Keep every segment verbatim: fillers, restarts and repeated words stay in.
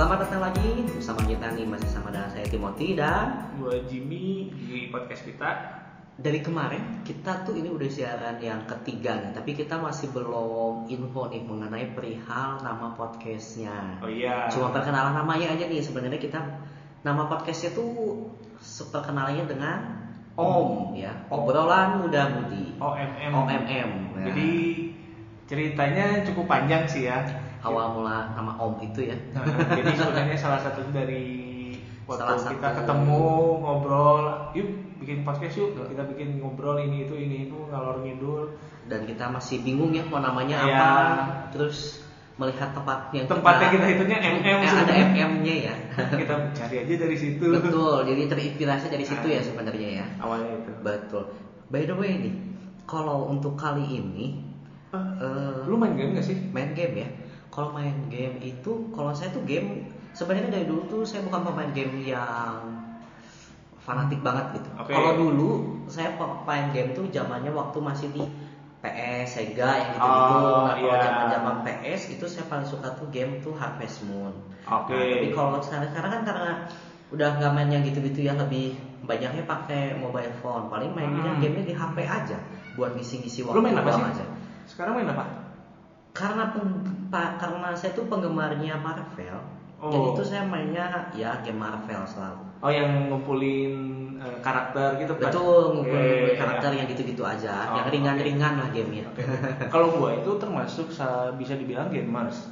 Selamat datang lagi bersama kita nih, masih sama dengan saya Timothy dan gue Jimmy di podcast kita. Dari kemarin kita tuh ini udah siaran yang ketiga nih, tapi kita masih belum info nih mengenai perihal nama podcastnya. Oh iya. Cuma perkenalan namanya aja nih. Sebenarnya kita nama podcastnya tuh perkenalannya dengan Om, ya, obrolan muda mudi. O M M. O M M. Ya. Jadi ceritanya cukup panjang sih ya. Awal mula nama Om itu ya. Nah, jadi sebenarnya salah satu dari waktu salah kita satu... ketemu ngobrol, yuk bikin podcast yuk, kita bikin ngobrol ini itu ini itu ngalor ngidul. Dan kita masih bingung ya mau namanya ya. Apa. Terus melihat tempat yang tempatnya kita, kita itunya M M eh, ada M M-nya ya. Kita cari aja dari situ. Betul. Jadi terinspirasi dari situ nah, ya sebenarnya ya. Awalnya itu. Betul. By the way nih, kalau untuk kali ini, uh, lu main game nggak sih? Main game ya. Kalau main game itu, kalau saya tuh game sebenarnya dari dulu tuh saya bukan pemain game yang fanatik banget gitu. Okay. Kalau dulu saya pemain game tuh zamannya waktu masih di P S, Sega yang gitu-gitu. Oh, nah, kalau zaman-zaman yeah. P S itu saya paling suka tuh game tuh Harvest Moon. Okay. Nah, tapi kalau sekarang kan karena udah nggak main yang gitu-gitu ya, lebih banyaknya pakai mobile phone. Paling mainnya hmm. gamenya di H P aja, buat ngisi-ngisi waktu luang aja. Sekarang main apa? Karena pengpa, karena saya tuh penggemarnya Marvel, oh. jadi itu saya mainnya ya game Marvel selalu. Oh, yang ngumpulin uh, karakter gitu kan? Betul, ngumpulin okay. karakter yang gitu-gitu aja, oh, yang ringan-ringan okay. lah gamenya. Okay. Kalau gua itu termasuk bisa dibilang gamers.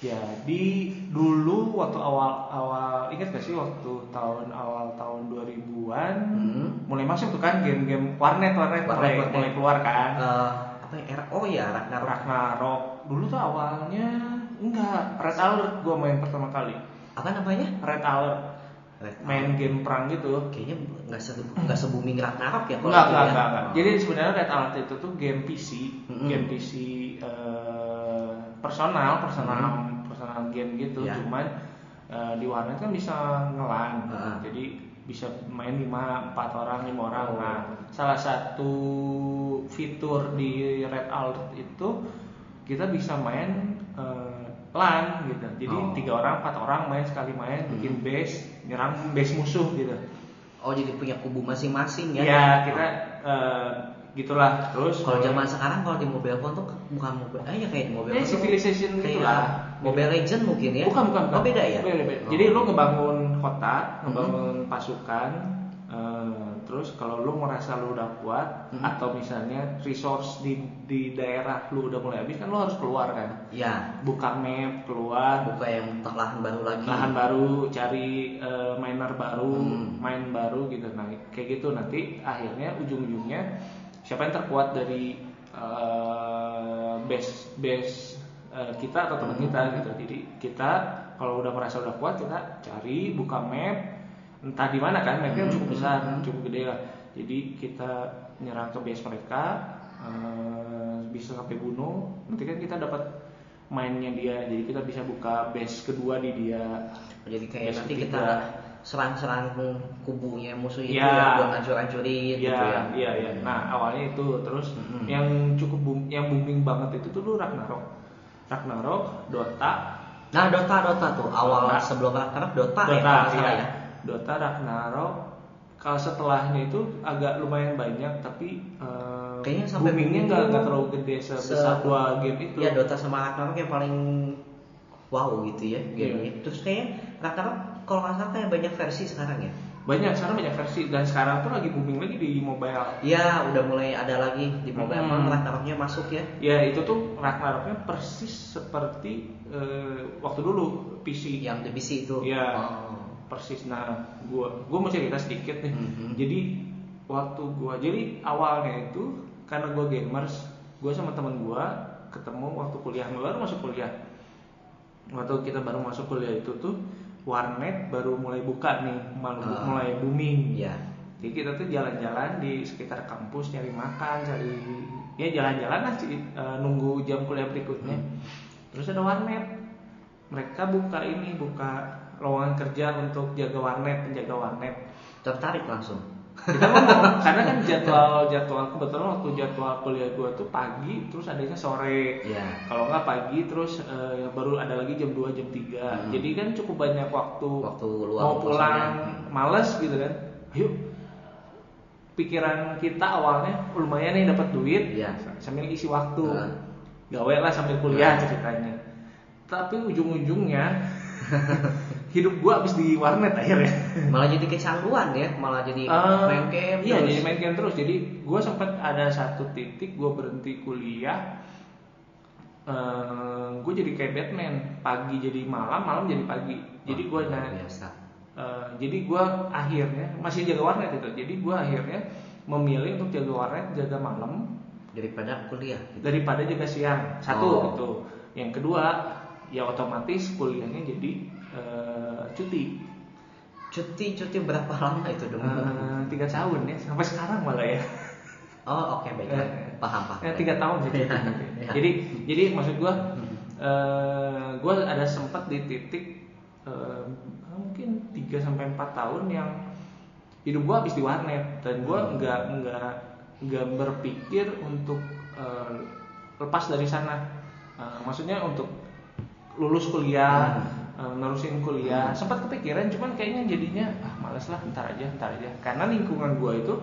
Jadi dulu waktu awal-awal, ingat gak sih waktu tahun awal tahun dua ribuan, hmm. mulai masuk tuh kan game-game warnet warnet, warnet, warnet. mulai keluar kan. Uh, R O ya, Ragnarok. Ragnarok. Dulu tuh awalnya enggak, Red Alert gue main pertama kali. Apa namanya? Red Alert. Red main Alert. Game perang gitu. Kayaknya enggak se enggak se-booming Ragnarok ya kalau. Enggak, enggak, enggak, enggak. Jadi sebenarnya Red Alert itu tuh game P C, mm-hmm. game P C uh, personal, personal, mm-hmm. personal game gitu. Yeah. Cuman uh, di warnet kan bisa ngelan. Uh-huh. Jadi bisa main lima, empat orang, lima orang. Oh. Nah, salah satu fitur di Red Alert itu kita bisa main uh, LAN gitu. Jadi tiga oh. orang, empat orang main sekali main, hmm. bikin base, nyerang base musuh gitu. Oh, jadi punya kubu masing-masing ya. Ya, kita oh. uh, gitulah. Terus kalau zaman sekarang kalau di mobile phone tuh bukan mobile, ah ya kayak di mobile. Ya, Civilization gitulah. Mobile Legend mungkin ya. Bukan, bukan. bukan. Oh, beda ya. Beda, beda. Oh. Jadi lu ngebangun kota, ngebangun mm-hmm. pasukan, uh, terus kalau lu merasa lu udah kuat mm-hmm. atau misalnya resource di di daerah lu udah mulai habis kan lu harus keluar kan. Iya. Buka map, keluar, buka yang lahan baru lagi. Lahan baru, cari uh, miner baru, mm. main baru gitu. Nah, kayak gitu nanti akhirnya ujung-ujungnya siapa yang terkuat dari uh, base base uh, kita atau teman kita gitu. Jadi kita kalau udah merasa udah kuat kita cari buka map entah di mana kan, mapnya cukup besar, cukup gede lah. Jadi kita nyerang ke base mereka, uh, bisa sampai bunuh. Nanti kan kita dapat mainnya dia, jadi kita bisa buka base kedua di dia. Jadi kayak nanti ketiga. Kita serang-serang kubunya musuh itu ya, ya buat hancur-hancurin ya, gitu ya. Iya, iya. Nah, awalnya itu terus mm-hmm. yang cukup boom, yang booming banget itu tuh Ragnarok. Ragnarok, Dota. Nah, Dota Dota tuh awal Dota. Sebelum Ragnarok Dota, Dota ya, kalau iya. ya. Dota, Ragnarok. Kalau setelahnya itu agak lumayan banyak tapi um, kayaknya sampai boomingnya nggak nggak terlalu gede sebesar se- dua game itu. Iya, Dota sama Ragnarok yang paling wow gitu ya gamenya. Yeah. Terus kayaknya Ragnarok kalau nggak salah kayak banyak versi sekarang ya? Banyak, sekarang banyak versi dan sekarang tuh lagi booming lagi di mobile. Iya, udah mulai ada lagi di mobile. Hmm. Ragnaroknya masuk ya? Ya itu tuh Ragnaroknya persis seperti uh, waktu dulu P C. Yang di P C itu? Iya, oh. persis. Nah, gua gua mau cerita sedikit nih. Mm-hmm. Jadi waktu gua, jadi awalnya itu karena gua gamers, gua sama teman gua ketemu waktu kuliah, baru masuk kuliah. Waktu kita baru masuk kuliah itu tuh warnet baru mulai buka nih, malu, uh, mulai booming. Iya. Jadi kita tuh jalan-jalan di sekitar kampus nyari makan, cari ya jalan-jalan lah uh, nunggu jam kuliah berikutnya. Hmm. Terus ada warnet. Mereka buka ini, buka lowongan kerja untuk jaga warnet, penjaga warnet. Tertarik langsung. Kita ngomong karena kan jadwal jadwal kebetulan waktu jadwal kuliah gue tuh pagi terus adanya sore. Yeah. Kalau nggak pagi terus eh, baru ada lagi jam dua jam tiga. Hmm. Jadi kan cukup banyak waktu, waktu luang, mau pulang kosongnya. Males gitu kan. Ayo. Pikiran kita awalnya lumayan nih dapat duit yeah. sambil isi waktu. Uh. Gawe lah sambil kuliah yeah. ceritanya. Tapi ujung-ujungnya hidup gua abis di warnet akhirnya. Malah jadi kecanduan ya, malah jadi uh, main game iya, terus. Iya, jadi main game terus. Jadi gua sempat ada satu titik gua berhenti kuliah. Uh, gua jadi kayak Batman, pagi jadi malam, malam jadi pagi. Jadi oh, gua nah, biasa. Uh, jadi gua akhirnya masih jaga warnet itu. Jadi gua akhirnya memilih untuk jaga warnet, jaga malam daripada kuliah. Gitu. Daripada jaga siang. Satu oh. itu. Yang kedua, ya otomatis kuliahnya jadi uh, cuti cuti cuti berapa lama itu dong? Uh, tiga tahun ya sampai sekarang malah ya. Oh oke okay, baik uh, paham paham. Ya, tiga tahun sih cuti. ya. Jadi jadi maksud gue uh, gue ada sempat di titik uh, mungkin tiga sampai empat tahun yang hidup gue habis di warnet dan gue hmm. nggak nggak nggak berpikir untuk uh, lepas dari sana. Uh, maksudnya untuk lulus kuliah, hmm. nerusin kuliah, hmm. sempat kepikiran, cuman kayaknya jadinya ah males lah, ntar aja, ntar aja. Karena lingkungan gua itu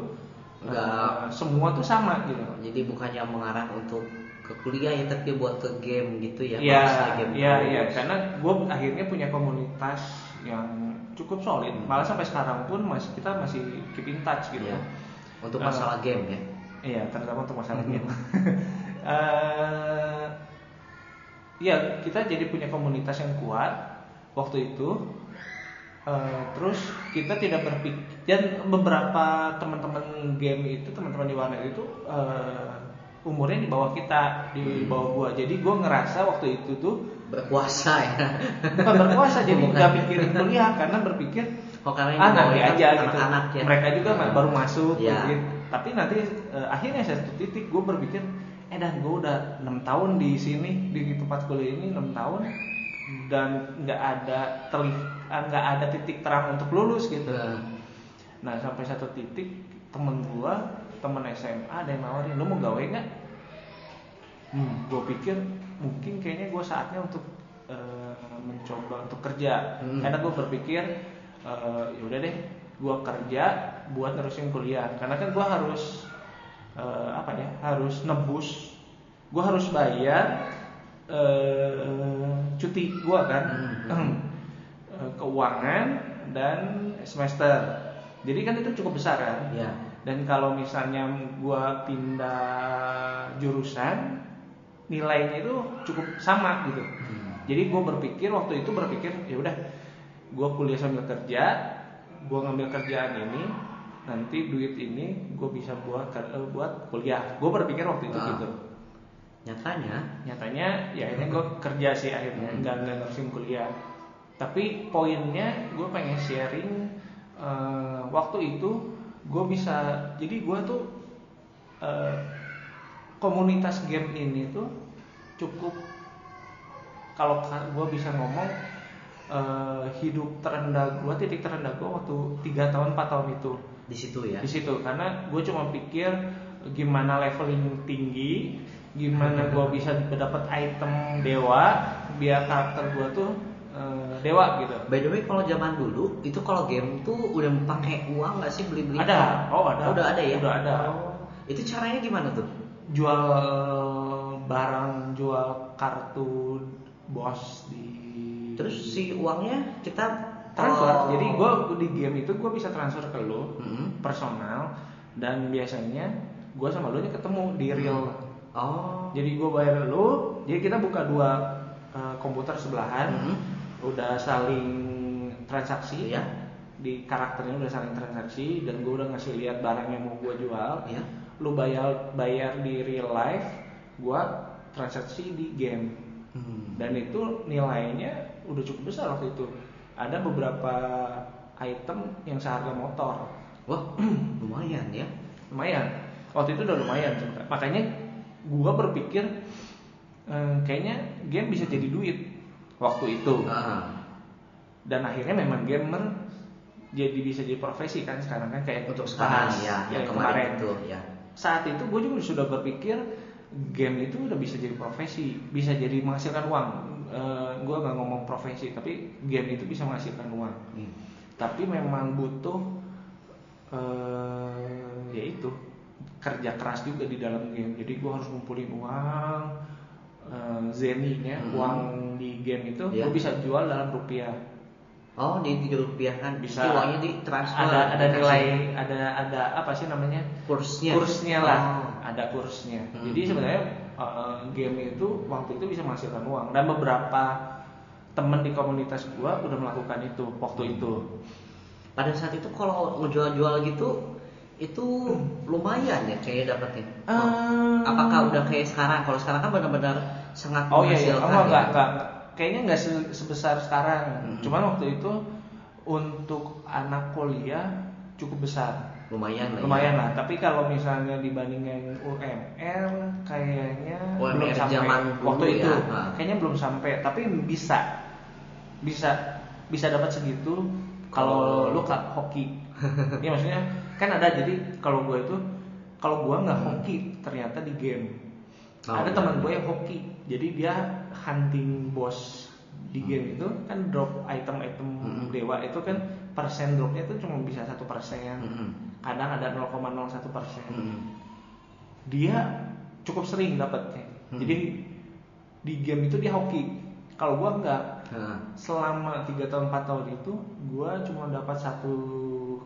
nggak uh, semua tuh sama gitu. Jadi bukannya mengarah untuk ke kuliah ya, tapi buat ke game gitu ya. Iya, iya, iya. Karena gua akhirnya punya komunitas yang cukup solid. Hmm. Malah sampai sekarang pun masih kita masih keep in touch gitu. Ya. Untuk masalah uh, game ya. Iya, terutama untuk masalah game. uh, Ya kita jadi punya komunitas yang kuat waktu itu, uh, terus kita tidak berpikir dan beberapa teman-teman game itu, teman-teman di warnet itu uh, umurnya di bawah kita, di hmm. bawah gua. Jadi gua ngerasa waktu itu tuh berkuasa ya, bukan berkuasa jadi nggak pikirin kuliah karena berpikir oh, karena ah nanti aja gitu, anak ya. Mereka juga hmm. baru masuk, ya. Gitu. Tapi nanti uh, akhirnya satu titik gua berpikir. Eh dah, gue udah enam tahun di sini di tempat kuliah ini enam tahun dan nggak ada terlihat nggak ada titik terang untuk lulus gitu. Nah, nah sampai satu titik temen gue temen S M A ada yang nawarin, lo mau gawe nggak? Hmm, gue pikir mungkin kayaknya gue saatnya untuk uh, mencoba untuk kerja. Hmm. Karena gue berpikir uh, ya udah deh, gue kerja buat nerusin kuliah. Karena kan gue harus Uh, apa ya harus nebus, gue harus bayar uh, cuti gue kan, mm-hmm. uh, keuangan dan semester, jadi kan itu cukup besar kan. Yeah. Dan kalau misalnya gue pindah jurusan, nilainya itu cukup sama gitu. Mm. Jadi gue berpikir waktu itu berpikir ya udah, gue kuliah sambil kerja, gue ngambil kerjaan ini. Nanti duit ini gue bisa buat uh, buat kuliah. Gue berpikir waktu itu wow. gitu. Nyatanya? Nyatanya ya ini gue kerja sih akhirnya, hmm. nggak nggak langsung kuliah. Tapi poinnya gue pengen sharing uh, waktu itu gue bisa. Jadi gue tuh uh, komunitas game ini tuh cukup. Kalau gue bisa ngomong. Uh, hidup terendah gue, titik terendah gue waktu tiga tahun empat tahun itu di situ ya di situ karena gue cuma pikir gimana leveling tinggi, gimana gue bisa dapat item dewa biar karakter gue tuh uh, dewa gitu. By the way, kalau zaman dulu itu kalau game tuh udah pakai uang nggak sih beli beli? Ada, oh ada, udah ada ya, udah ada. Oh. Itu caranya gimana tuh? Jual barang, jual kartu bos di terus si uangnya kita transfer. Oh. Jadi gue di game itu gue bisa transfer ke lo hmm. personal dan biasanya gue sama lo nya ketemu di real. Oh. Jadi gue bayar lo, jadi kita buka dua uh, komputer sebelahan, hmm. udah saling transaksi ya. Di karakternya udah saling transaksi dan gue udah ngasih lihat barang yang mau gue jual. Ya. Lo bayar bayar di real life, gue transaksi di game. Hmm. Dan itu nilainya udah cukup besar waktu itu. Ada beberapa item yang seharga motor. Wah, lumayan ya. Lumayan. Waktu itu udah lumayan sebenarnya. Makanya gua berpikir eh, kayaknya game bisa jadi duit waktu itu. Ah. Dan akhirnya memang gamer jadi bisa jadi profesi kan sekarang kan, kayak untuk sekarang ya, ya, yang kemarin, kemarin itu ya. Saat itu gue juga sudah berpikir game itu udah bisa jadi profesi, bisa jadi menghasilkan uang. Uh, gue nggak ngomong profesi, tapi game itu bisa menghasilkan uang. Hmm. Tapi memang butuh uh, yaitu kerja keras juga di dalam game. Jadi gue harus ngumpulin uang uh, zeninya, hmm. uang di game itu ya. Gue bisa jual dalam rupiah. Oh, di tiga rupiah kan bisa. Jadi uangnya di transfer. Ada ada nilai, ada ada apa sih namanya? Kursnya. Kursnya lah. Oh. Ada kursnya. Hmm. Jadi sebenarnya uh, game itu waktu itu bisa menghasilkan uang, dan beberapa temen di komunitas gua udah melakukan itu waktu hmm. itu. Pada saat itu kalau ngejual-jual gitu itu lumayan ya kayaknya dapatnya. Um, Apakah udah kayak sekarang? Kalau sekarang kan benar-benar sangat oh menghasilkan. Oh iya, enggak enggak. Kayaknya enggak sebesar sekarang. Hmm. Cuman waktu itu untuk anak kuliah cukup besar. Lumayan lah. Lumayan ya. lah. Tapi kalau misalnya dibandingkan U M R kayaknya U M R belum sampai waktu itu. Ya, nah. Kayaknya belum sampai, tapi bisa. Bisa bisa dapat segitu kalau lu klub hoki. Iya maksudnya kan ada, jadi kalau gua itu kalau gua nggak hoki ternyata di game. Oh, ada ya. Teman gua yang hoki. Jadi dia hunting boss di game hmm. itu kan drop item-item hmm. dewa itu kan persen dropnya itu cuma bisa satu persen. Hmm. Kadang ada nol koma nol satu persen. Hmm. Dia cukup sering dapatnya. Hmm. Jadi di game itu dia hoki. Kalau gua enggak. Hmm. Selama tiga tahun empat tahun itu gua cuma dapat satu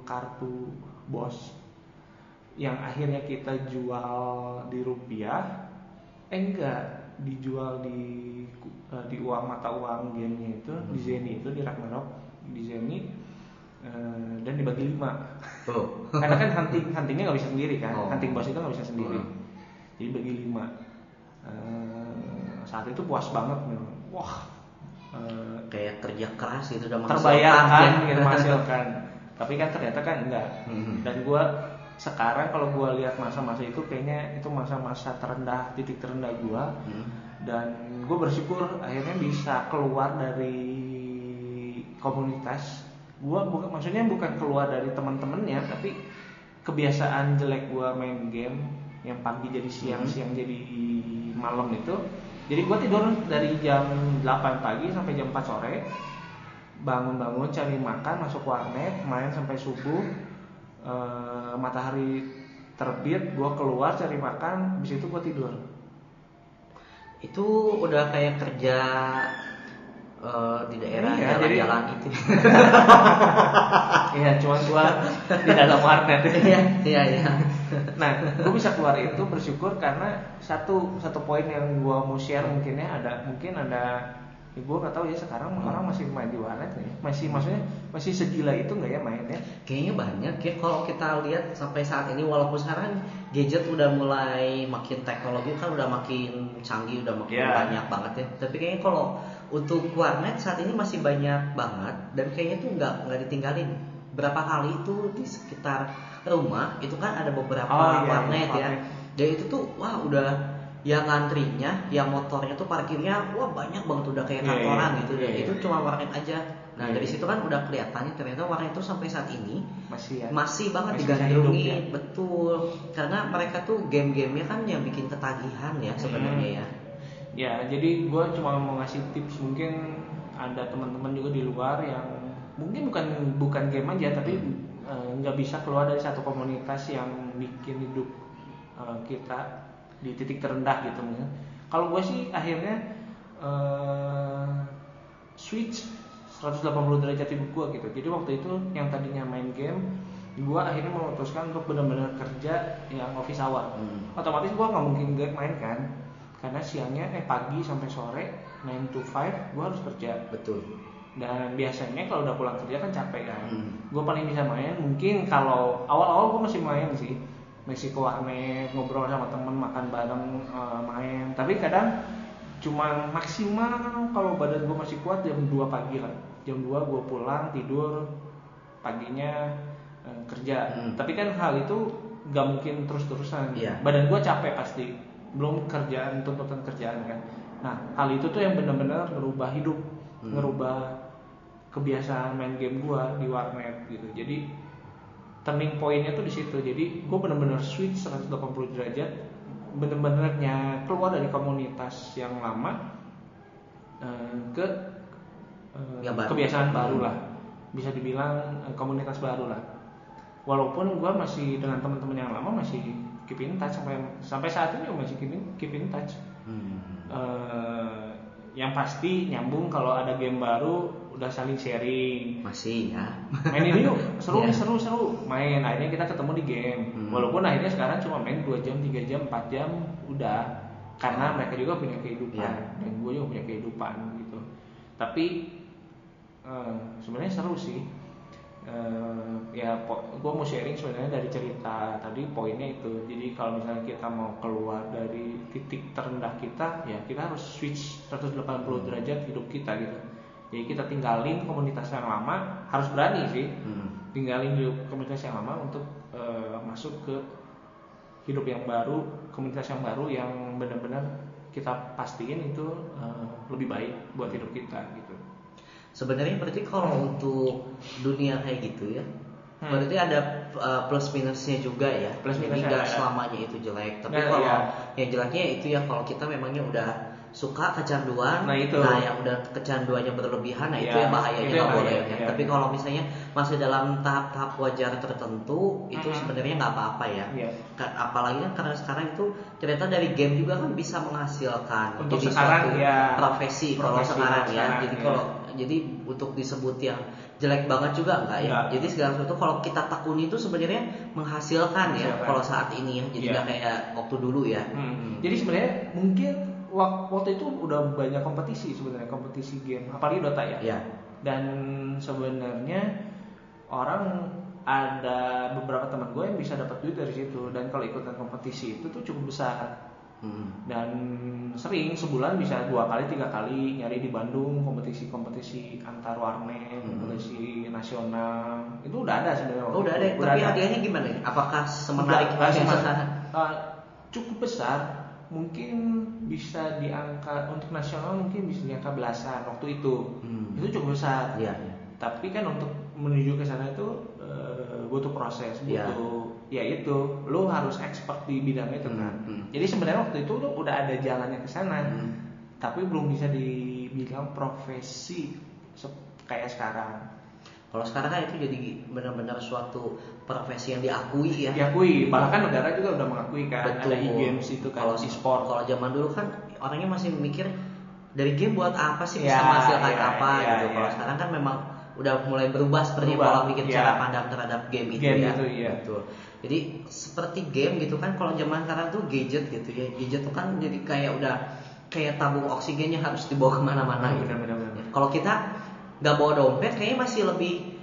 kartu bos yang akhirnya kita jual di rupiah. Eh enggak, dijual di uh, di uang mata uang gamenya itu hmm. di Zeni itu di Ragnarok di Zeni uh, dan dibagi lima oh. karena kan hunting huntingnya nggak bisa sendiri kan, oh. hunting boss itu nggak bisa sendiri, oh. jadi bagi lima. Uh, saat itu puas banget memang, wah uh, kayak kerja keras itu udah terbayarkan gitu, menghasilkan. Tapi kan ternyata kan enggak. Hmm. Dan gue sekarang kalau gue lihat masa-masa itu kayaknya itu masa-masa terendah, titik terendah gue. Hmm. Dan gue bersyukur akhirnya bisa keluar dari komunitas. Gue bukan, maksudnya bukan keluar dari teman-temannya, tapi kebiasaan jelek gue main game yang pagi jadi siang, hmm. siang jadi malam itu. Jadi gue tidur dari jam delapan pagi sampai jam empat sore, bangun-bangun cari makan, masuk warnet, main sampai subuh. Uh, matahari terbit, gue keluar cari makan, habis itu gue tidur. Itu udah kayak kerja uh, di daerah ya, jalan-jalan jadi... itu. Iya, cuma gue di dalam warnet. Iya, iya, iya. Nah, gue bisa keluar itu bersyukur karena satu satu poin yang gue mau share mungkinnya ada mungkin ada. Gue nggak tahu ya sekarang hmm. orang masih main di warnet ya, masih maksudnya masih segila itu nggak ya mainnya? Kayaknya banyak ya kalau kita lihat sampai saat ini, walaupun sekarang gadget udah mulai makin teknologi kan udah makin canggih, udah makin yeah. banyak banget ya. Tapi kayaknya kalau untuk warnet saat ini masih banyak banget, dan kayaknya tuh nggak nggak ditinggalin. Berapa kali itu di sekitar rumah itu kan ada beberapa oh, iya, warnet iya, ya, dan itu tuh wah udah. Yang ngantrinya, yang motornya tuh parkirnya wah banyak banget, udah kayak kantoran yeah, yeah, gitu yeah, deh. Yeah, itu yeah. cuma warnet aja. Nah yeah, dari situ kan udah kelihatannya ternyata warnet itu sampai saat ini masih, ya, masih banget digandrungi ya. Betul, karena mereka tuh game-gamenya kan yang bikin ketagihan ya sebenarnya hmm. ya. Ya jadi gue cuma mau ngasih tips, mungkin ada teman-teman juga di luar yang mungkin bukan bukan game aja tapi nggak hmm. e, bisa keluar dari satu komunitas yang bikin hidup e, kita di titik terendah gitu mungkin. Kalau gue sih akhirnya uh, switch seratus delapan puluh derajat hidup gue gitu. Jadi waktu itu yang tadinya main game, gue akhirnya memutuskan untuk benar-benar kerja yang office hour. Hmm. Otomatis gue nggak mungkin gak main kan, karena siangnya eh pagi sampai sore nine to five gue harus kerja. Betul. Dan biasanya kalau udah pulang kerja kan capek kan. Hmm. Gue paling bisa main mungkin kalau awal-awal gue masih main sih. Masih ke warnet, ngobrol sama temen, makan bareng, uh, main. Tapi kadang cuma maksimal kalau badan gue masih kuat jam dua pagi lah. Jam dua gue pulang, tidur, paginya uh, kerja. Hmm. Tapi kan hal itu gak mungkin terus-terusan. Yeah. Badan gue capek pasti. Belum kerjaan, tuntutan kerjaan kan. Nah, hal itu tuh yang benar-benar ngerubah hidup, hmm. ngerubah kebiasaan main game gue di warnet gitu. Jadi turning pointnya tuh di situ. Jadi gue benar-benar switch seratus delapan puluh derajat, benar-benarnya keluar dari komunitas yang lama ke ya, baru. kebiasaan baru lah, bisa dibilang komunitas baru lah. Walaupun gue masih dengan teman-teman yang lama masih keep in touch sampai sampai saat ini masih keep in, keep in touch. Hmm. Uh, yang pasti nyambung kalau ada game baru udah saling sharing. Masih ya. Main ini yuk, seru yeah. seru seru. Main akhirnya kita ketemu di game. Hmm. Walaupun akhirnya sekarang cuma main dua jam, tiga jam, empat jam udah, karena mereka juga punya kehidupan yeah. dan gue juga punya kehidupan gitu. Tapi uh, sebenarnya seru sih. Uh, ya, po- gue mau sharing sebenarnya dari cerita tadi, poinnya itu. Jadi kalau misalnya kita mau keluar dari titik terendah kita, ya kita harus switch seratus delapan puluh derajat hidup kita gitu. Jadi kita tinggalin komunitas yang lama, harus berani sih, hmm. tinggalin komunitas yang lama untuk uh, masuk ke hidup yang baru, komunitas yang baru yang benar-benar kita pastiin itu uh, lebih baik buat hidup kita gitu. Sebenarnya berarti kalau hmm. untuk dunia kayak gitu ya, hmm. berarti ada uh, plus minusnya juga ya. Plus minusnya. Jadi nggak selamanya itu jelek. Tapi nah, kalau iya. yang jeleknya itu ya kalau kita memangnya udah suka kecanduan, nah, itu. nah yang udah kecanduannya berlebihan, nah ya, itu yang bahayanya nggak boleh. Ya. Ya. Tapi kalau misalnya masih dalam tahap-tahap wajar tertentu, itu hmm. sebenarnya nggak apa-apa ya. ya. Apalagi kan karena sekarang itu ternyata dari game juga kan bisa menghasilkan. Untuk jadi sekarang ya. Profesi, profesi kalau sekarang ya. Sekarang, jadi ya. kalau Jadi untuk disebut yang jelek banget juga enggak ya. Nah. Jadi segala sesuatu kalau kita tekuni itu sebenarnya menghasilkan ya. Siapa? Kalau saat ini ya. Jadi enggak yeah. kayak waktu dulu ya. Hmm. Jadi sebenarnya mungkin waktu itu udah banyak kompetisi sebenarnya, kompetisi game apalagi Dota ya. Yeah. Dan sebenarnya orang, ada beberapa teman gue yang bisa dapat duit dari situ, dan kalau ikutan kompetisi itu tuh cukup besar. Hmm. Dan sering sebulan bisa dua kali tiga kali nyari di Bandung, kompetisi-kompetisi antar warnet, hmm. kompetisi nasional itu udah ada sebenarnya. Oh, udah ada. Udah tapi ada. Hadiahnya gimana? Apakah semenarik itu? Uh, cukup besar, mungkin bisa diangkat untuk nasional mungkin bisa diangkat belasan waktu itu. Hmm. Itu cukup besar. Ya. Tapi kan untuk menuju ke sana itu uh, butuh proses, butuh. Ya. Ya itu, lo harus expert di bidangnya itu kan. Hmm, hmm. Jadi sebenarnya waktu itu lo udah ada jalannya ke sana, hmm. tapi belum bisa dibilang profesi kayak sekarang. Kalau sekarang kan itu jadi benar-benar suatu profesi yang diakui ya. Diakui, bahkan negara juga udah mengakui kan. Betul. Ada e-games itu kan, kalau e-sport. Kalau zaman dulu kan orangnya masih mikir dari game buat apa sih, bisa ya, menghasilkan ya, apa ya, gitu. Ya. Kalau sekarang kan memang udah mulai berubah seperti pola pikir ya. Cara pandang terhadap game itu game ya. Itu, ya. Betul. Jadi seperti game gitu kan, kalau zaman sekarang tuh gadget gitu ya. Gadget tuh kan jadi kayak udah kayak tabung oksigennya harus dibawa kemana-mana gitu. Kalau kita nggak bawa dompet kayaknya masih lebih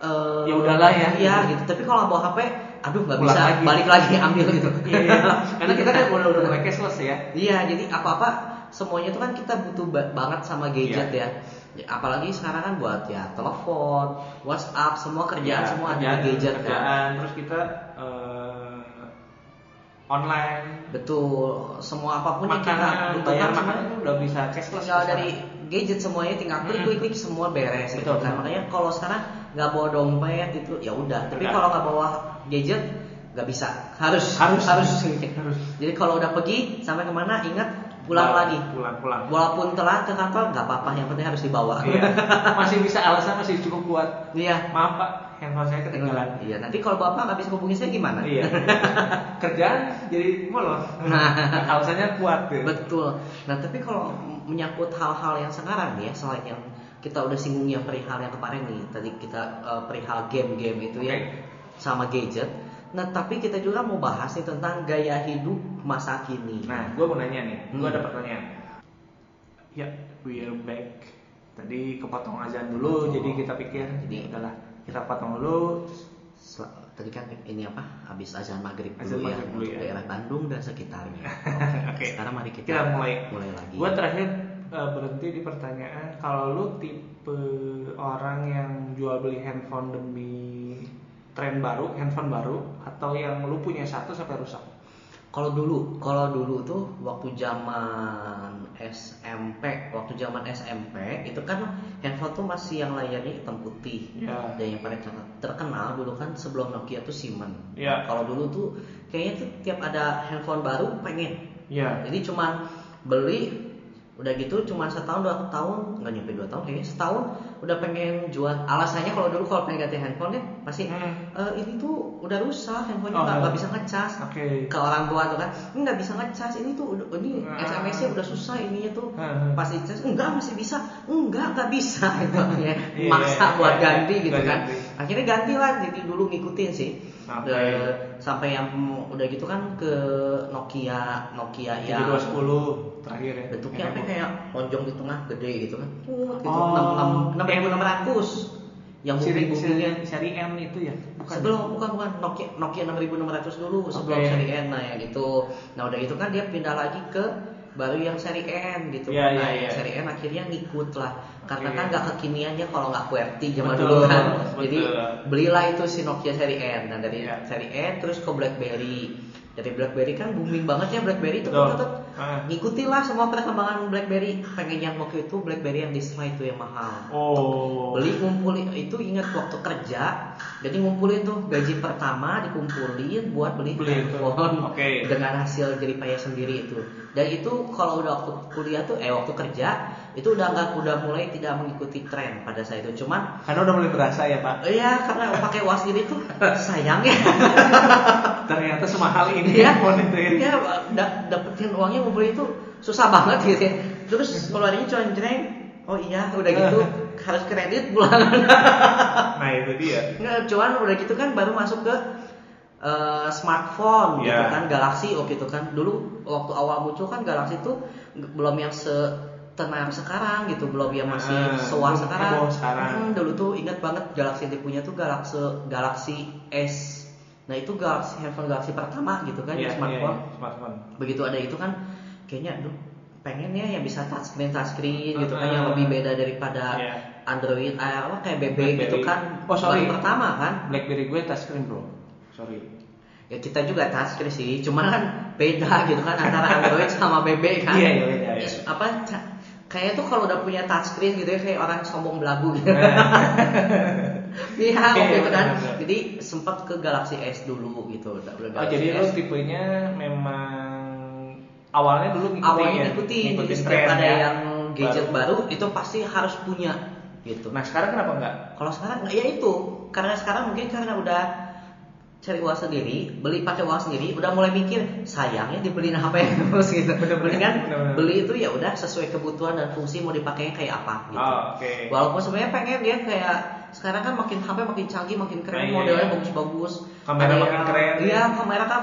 uh, ya udahlah ya. Iya ya, gitu. Tapi kalau bawa H P, aduh nggak bisa lagi. Balik lagi ambil gitu. Iya. Ya. Karena kita kan udah udah mulai cashless ya. Iya. Jadi apa-apa semuanya tuh kan kita butuh ba- banget sama gadget ya. ya. Apalagi sekarang kan buat ya telepon, WhatsApp, semua kerjaan ya, semua ada gadget kerjaan, kan. Terus kita uh, online. Betul, semua apapun yang kita butuhkan sekarang itu udah bisa cashless. Kalau dari gadget semuanya tinggal klik klik klik semua beres. Betul, gitu kan. Betul. Makanya kalau sekarang nggak bawa dompet itu ya udah. Tapi kalau nggak bawa gadget nggak bisa. Harus harus harus. harus. Jadi kalau udah pergi sampai kemana ingat. Pulang lagi, pulang-pulang. Walaupun telat ke kantor nggak apa-apa, yang penting harus dibawa. Iya. Masih bisa, alasan masih cukup kuat. Iya. Maaf Pak, handphone saya ketinggalan. Iya. Nanti kalau bapak nggak bisa hubungi saya gimana? Iya. Kerjaan jadi molor. Nah, alasannya kuat. Ya. Betul. Nah, tapi kalau menyangkut hal-hal yang sekarang ya, selain yang kita udah singgung yang perihal yang kemarin nih, tadi kita uh, perihal game-game itu okay. ya, sama gadget. Nah, tapi kita juga mau bahas nih tentang gaya hidup masa kini. Nah, gue mau nanya nih, gue hmm. ada pertanyaan. Ya, we're back. Tadi kepotong azan dulu, oh. jadi kita pikir, jadi udahlah kita potong dulu. Sel- tadi kan ini apa? Habis azan maghrib azan dulu maghrib ya, dulu untuk ya. Daerah Bandung dan sekitarnya. Oke, okay. Sekarang mari kita, kita mulai. mulai lagi. Gue terakhir uh, berhenti di pertanyaan, kalau lu tipe orang yang jual beli handphone demi tren baru, handphone baru, atau yang lu punya satu sampai rusak? Kalau dulu, kalau dulu tuh waktu zaman S M P, waktu zaman S M P itu kan handphone tuh masih yang layarnya hitam putih. Yeah. Dan yang paling terkenal dulu kan sebelum Nokia tuh Siemens. Yeah. Kalau dulu tuh kayaknya tuh tiap ada handphone baru pengen. Yeah. Jadi cuman beli, udah gitu cuma setahun dua tahun nggak nyampe dua tahun kayaknya, setahun udah pengen jual. Alasannya kalau dulu kalau pengen ganti handphone ya pasti hmm. e, ini tuh udah rusak handphonenya, nggak oh, nggak bisa ngecas. Okay. Ke orang tua tuh kan ini nggak bisa ngecas, ini tuh ini hmm. S M S-nya udah susah ininya tuh hmm. pasti ngecas enggak masih bisa enggak nggak bisa gitu ya maksa yeah, buat yeah, ganti yeah, gitu kan ganti. Akhirnya ganti lah, jadi dulu ngikutin sih. Okay. E, sampai yang udah gitu kan ke Nokia Nokia yang dua ribu sepuluh terakhir ya, bentuknya apa kayak lonjong di tengah gede gitu kan, itu enam ribu enam ratus yang bumbu-bumbunya seri N itu ya, bukan sebelum ya? bukan bukan Nokia Nokia enam ribu enam ratus dulu sebelum okay. seri N, nah ya gitu. Nah udah gitu kan dia pindah lagi ke baru yang seri N gitu, yeah, nah yeah, yeah. seri N akhirnya ngikut lah, karena okay. kan nggak kekiniannya kalau nggak QWERTY zaman dulu kan, betul. Jadi belilah itu si Nokia seri N, nah dari yeah. seri N terus ke BlackBerry, dari BlackBerry kan booming banget ya BlackBerry itu, kan ah. ngikutilah semua perkembangan BlackBerry, pengen yang waktu itu BlackBerry yang di slide itu yang mahal, oh. beli ngumpulin itu, ingat waktu kerja, jadi ngumpulin tuh gaji pertama dikumpulin buat beli, beli handphone okay. dengan hasil jeripaya sendiri itu. Dan itu kalau udah waktu kuliah tuh, eh waktu kerja itu udah nggak udah mulai tidak mengikuti tren pada saat itu, cuman karena udah mulai berasa ya Pak. Iya, karena pakai uang sendiri tuh sayangnya. Ternyata semahal ini ya, handphone itu. Iya, d- dapetin uangnya ngumpulin itu susah banget gitu ya. Terus keluarnya cuma jreng, oh iya udah gitu harus kredit bulanan. Nah itu dia. Nah, cuman udah gitu kan baru masuk ke Uh, smartphone yeah. gitu kan, Galaxy oh gitu kan. Dulu waktu awal muncul kan Galaxy tuh belum yang setenar sekarang gitu, belum yang masih uh, sewa sekarang. sekarang. Hmm, dulu tuh ingat banget Galaxy yang dipunya tuh Galaxy Galaxy S. Nah itu Galaxy handphone Galaxy pertama gitu kan, yeah, ya smartphone. Yeah, yeah. smartphone. Begitu ada itu kan, kayaknya aduh pengennya yang bisa touchscreen touchscreen uh, gitu kan, uh, yang lebih beda daripada yeah. Android apa kayak B B gitu kan. Oh sorry, baru pertama kan. BlackBerry gue touchscreen bro. Sorry. Ya kita juga touchscreen sih, cuman kan beda gitu kan antara Android sama B B kan. Iya, iya, iya. Apa kayaknya tuh kalau udah punya touchscreen gitu ya kayak orang sombong belagu gitu. Iya, gitu kan. Jadi sempat ke Galaxy S dulu gitu. Oh, jadi lu tipenya memang awalnya dulu ngikutin. Awalnya ngikutin. Jadi setiap ada yang gadget baru itu pasti harus punya gitu. Nah, sekarang kenapa enggak? Kalau sekarang ya itu, karena sekarang mungkin karena udah cari uang sendiri, beli pakai uang sendiri, udah mulai mikir sayangnya dibeliin H P terus gitu. Bener-bener kan beli itu ya udah sesuai kebutuhan dan fungsi mau dipakainya kayak apa gitu. Oh, okay. Walaupun sebenarnya pengen dia kayak sekarang kan makin H P makin canggih, makin keren, nah, modelnya iya. bagus-bagus. Kamera ada makin yang, keren. Iya, kamera kan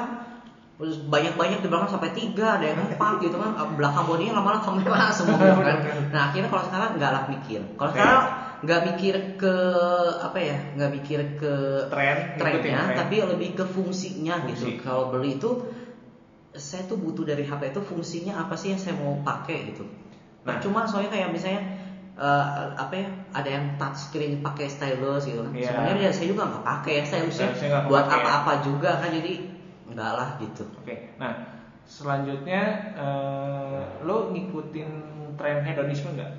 banyak-banyak di belakang sampai tiga, ada yang empat gitu kan. Belakang bodinya lama-lama kamera semua gitu kan. Nah, akhirnya kalau sekarang enggak lah mikir. Kalau okay. sekarang nggak mikir ke apa ya, nggak mikir ke tren, trennya, tapi lebih ke fungsinya. Fungsi. Gitu. Kalau beli itu, saya tuh butuh dari H P itu fungsinya apa sih yang saya mau pakai gitu. Nah, nah cuma soalnya kayak misalnya uh, apa ya, ada yang touchscreen pakai stylus gitu kan. Yeah. Sebenarnya saya juga nggak pakai ya stylusnya, saya buat apa-apa ya. Juga kan, jadi nggak lah gitu. Oke, okay. Nah selanjutnya uh, lo ngikutin tren hedonisme nggak?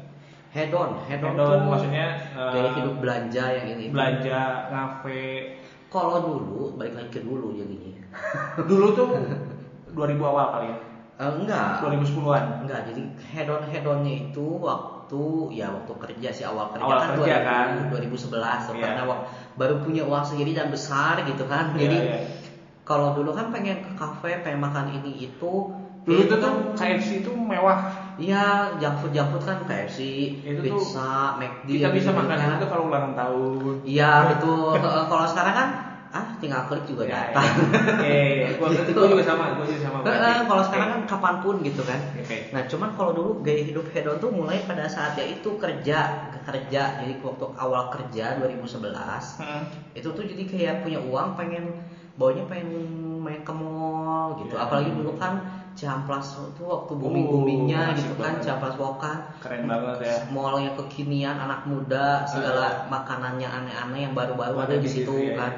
Hedon, hedon tuh maksudnya kayak uh, hidup belanja yang ini. Belanja, kafe. Kalau dulu, balik lagi ke dulu jadinya. Dulu tuh dua ribu awal kali ya? Uh, enggak. dua ribu sepuluhan Enggak, jadi hedon-hedonnya itu waktu ya waktu kerja sih, awal kerja awal kan, kerja, dua ribu, kan dua ribu sebelas yeah. karena baru punya uang sendiri dan besar gitu kan. Jadi yeah, yeah. kalau dulu kan pengen ke kafe, pengen makan ini itu. Dulu itu kan K F C itu mewah. Iya, junk food junk food kan K F C, pizza, McD. Kita bisa gitu makan kan. Itu kalau ulang tahun. Iya, itu kalau sekarang kan ah tinggal klik juga ya, datang. Oke, gua gitu. juga sama, gua juga sama. Heeh, kalau sekarang kan kapanpun gitu kan. Okay. Nah, cuman kalau dulu gaya hidup hedon tuh mulai pada saat ya itu kerja, kerja. Jadi waktu awal kerja dua ribu sebelas hmm. itu tuh jadi kayak punya uang pengen baunya pengen main ke mall gitu. Yeah. Apalagi dulu kan Ciamplas tuh waktu booming-boomingnya uh, gitu kan, Ciamplas Wokan. Keren banget ya. Mall yang kekinian, anak muda, segala uh, makanannya aneh-aneh yang baru-baru ada di situ ya. Kan.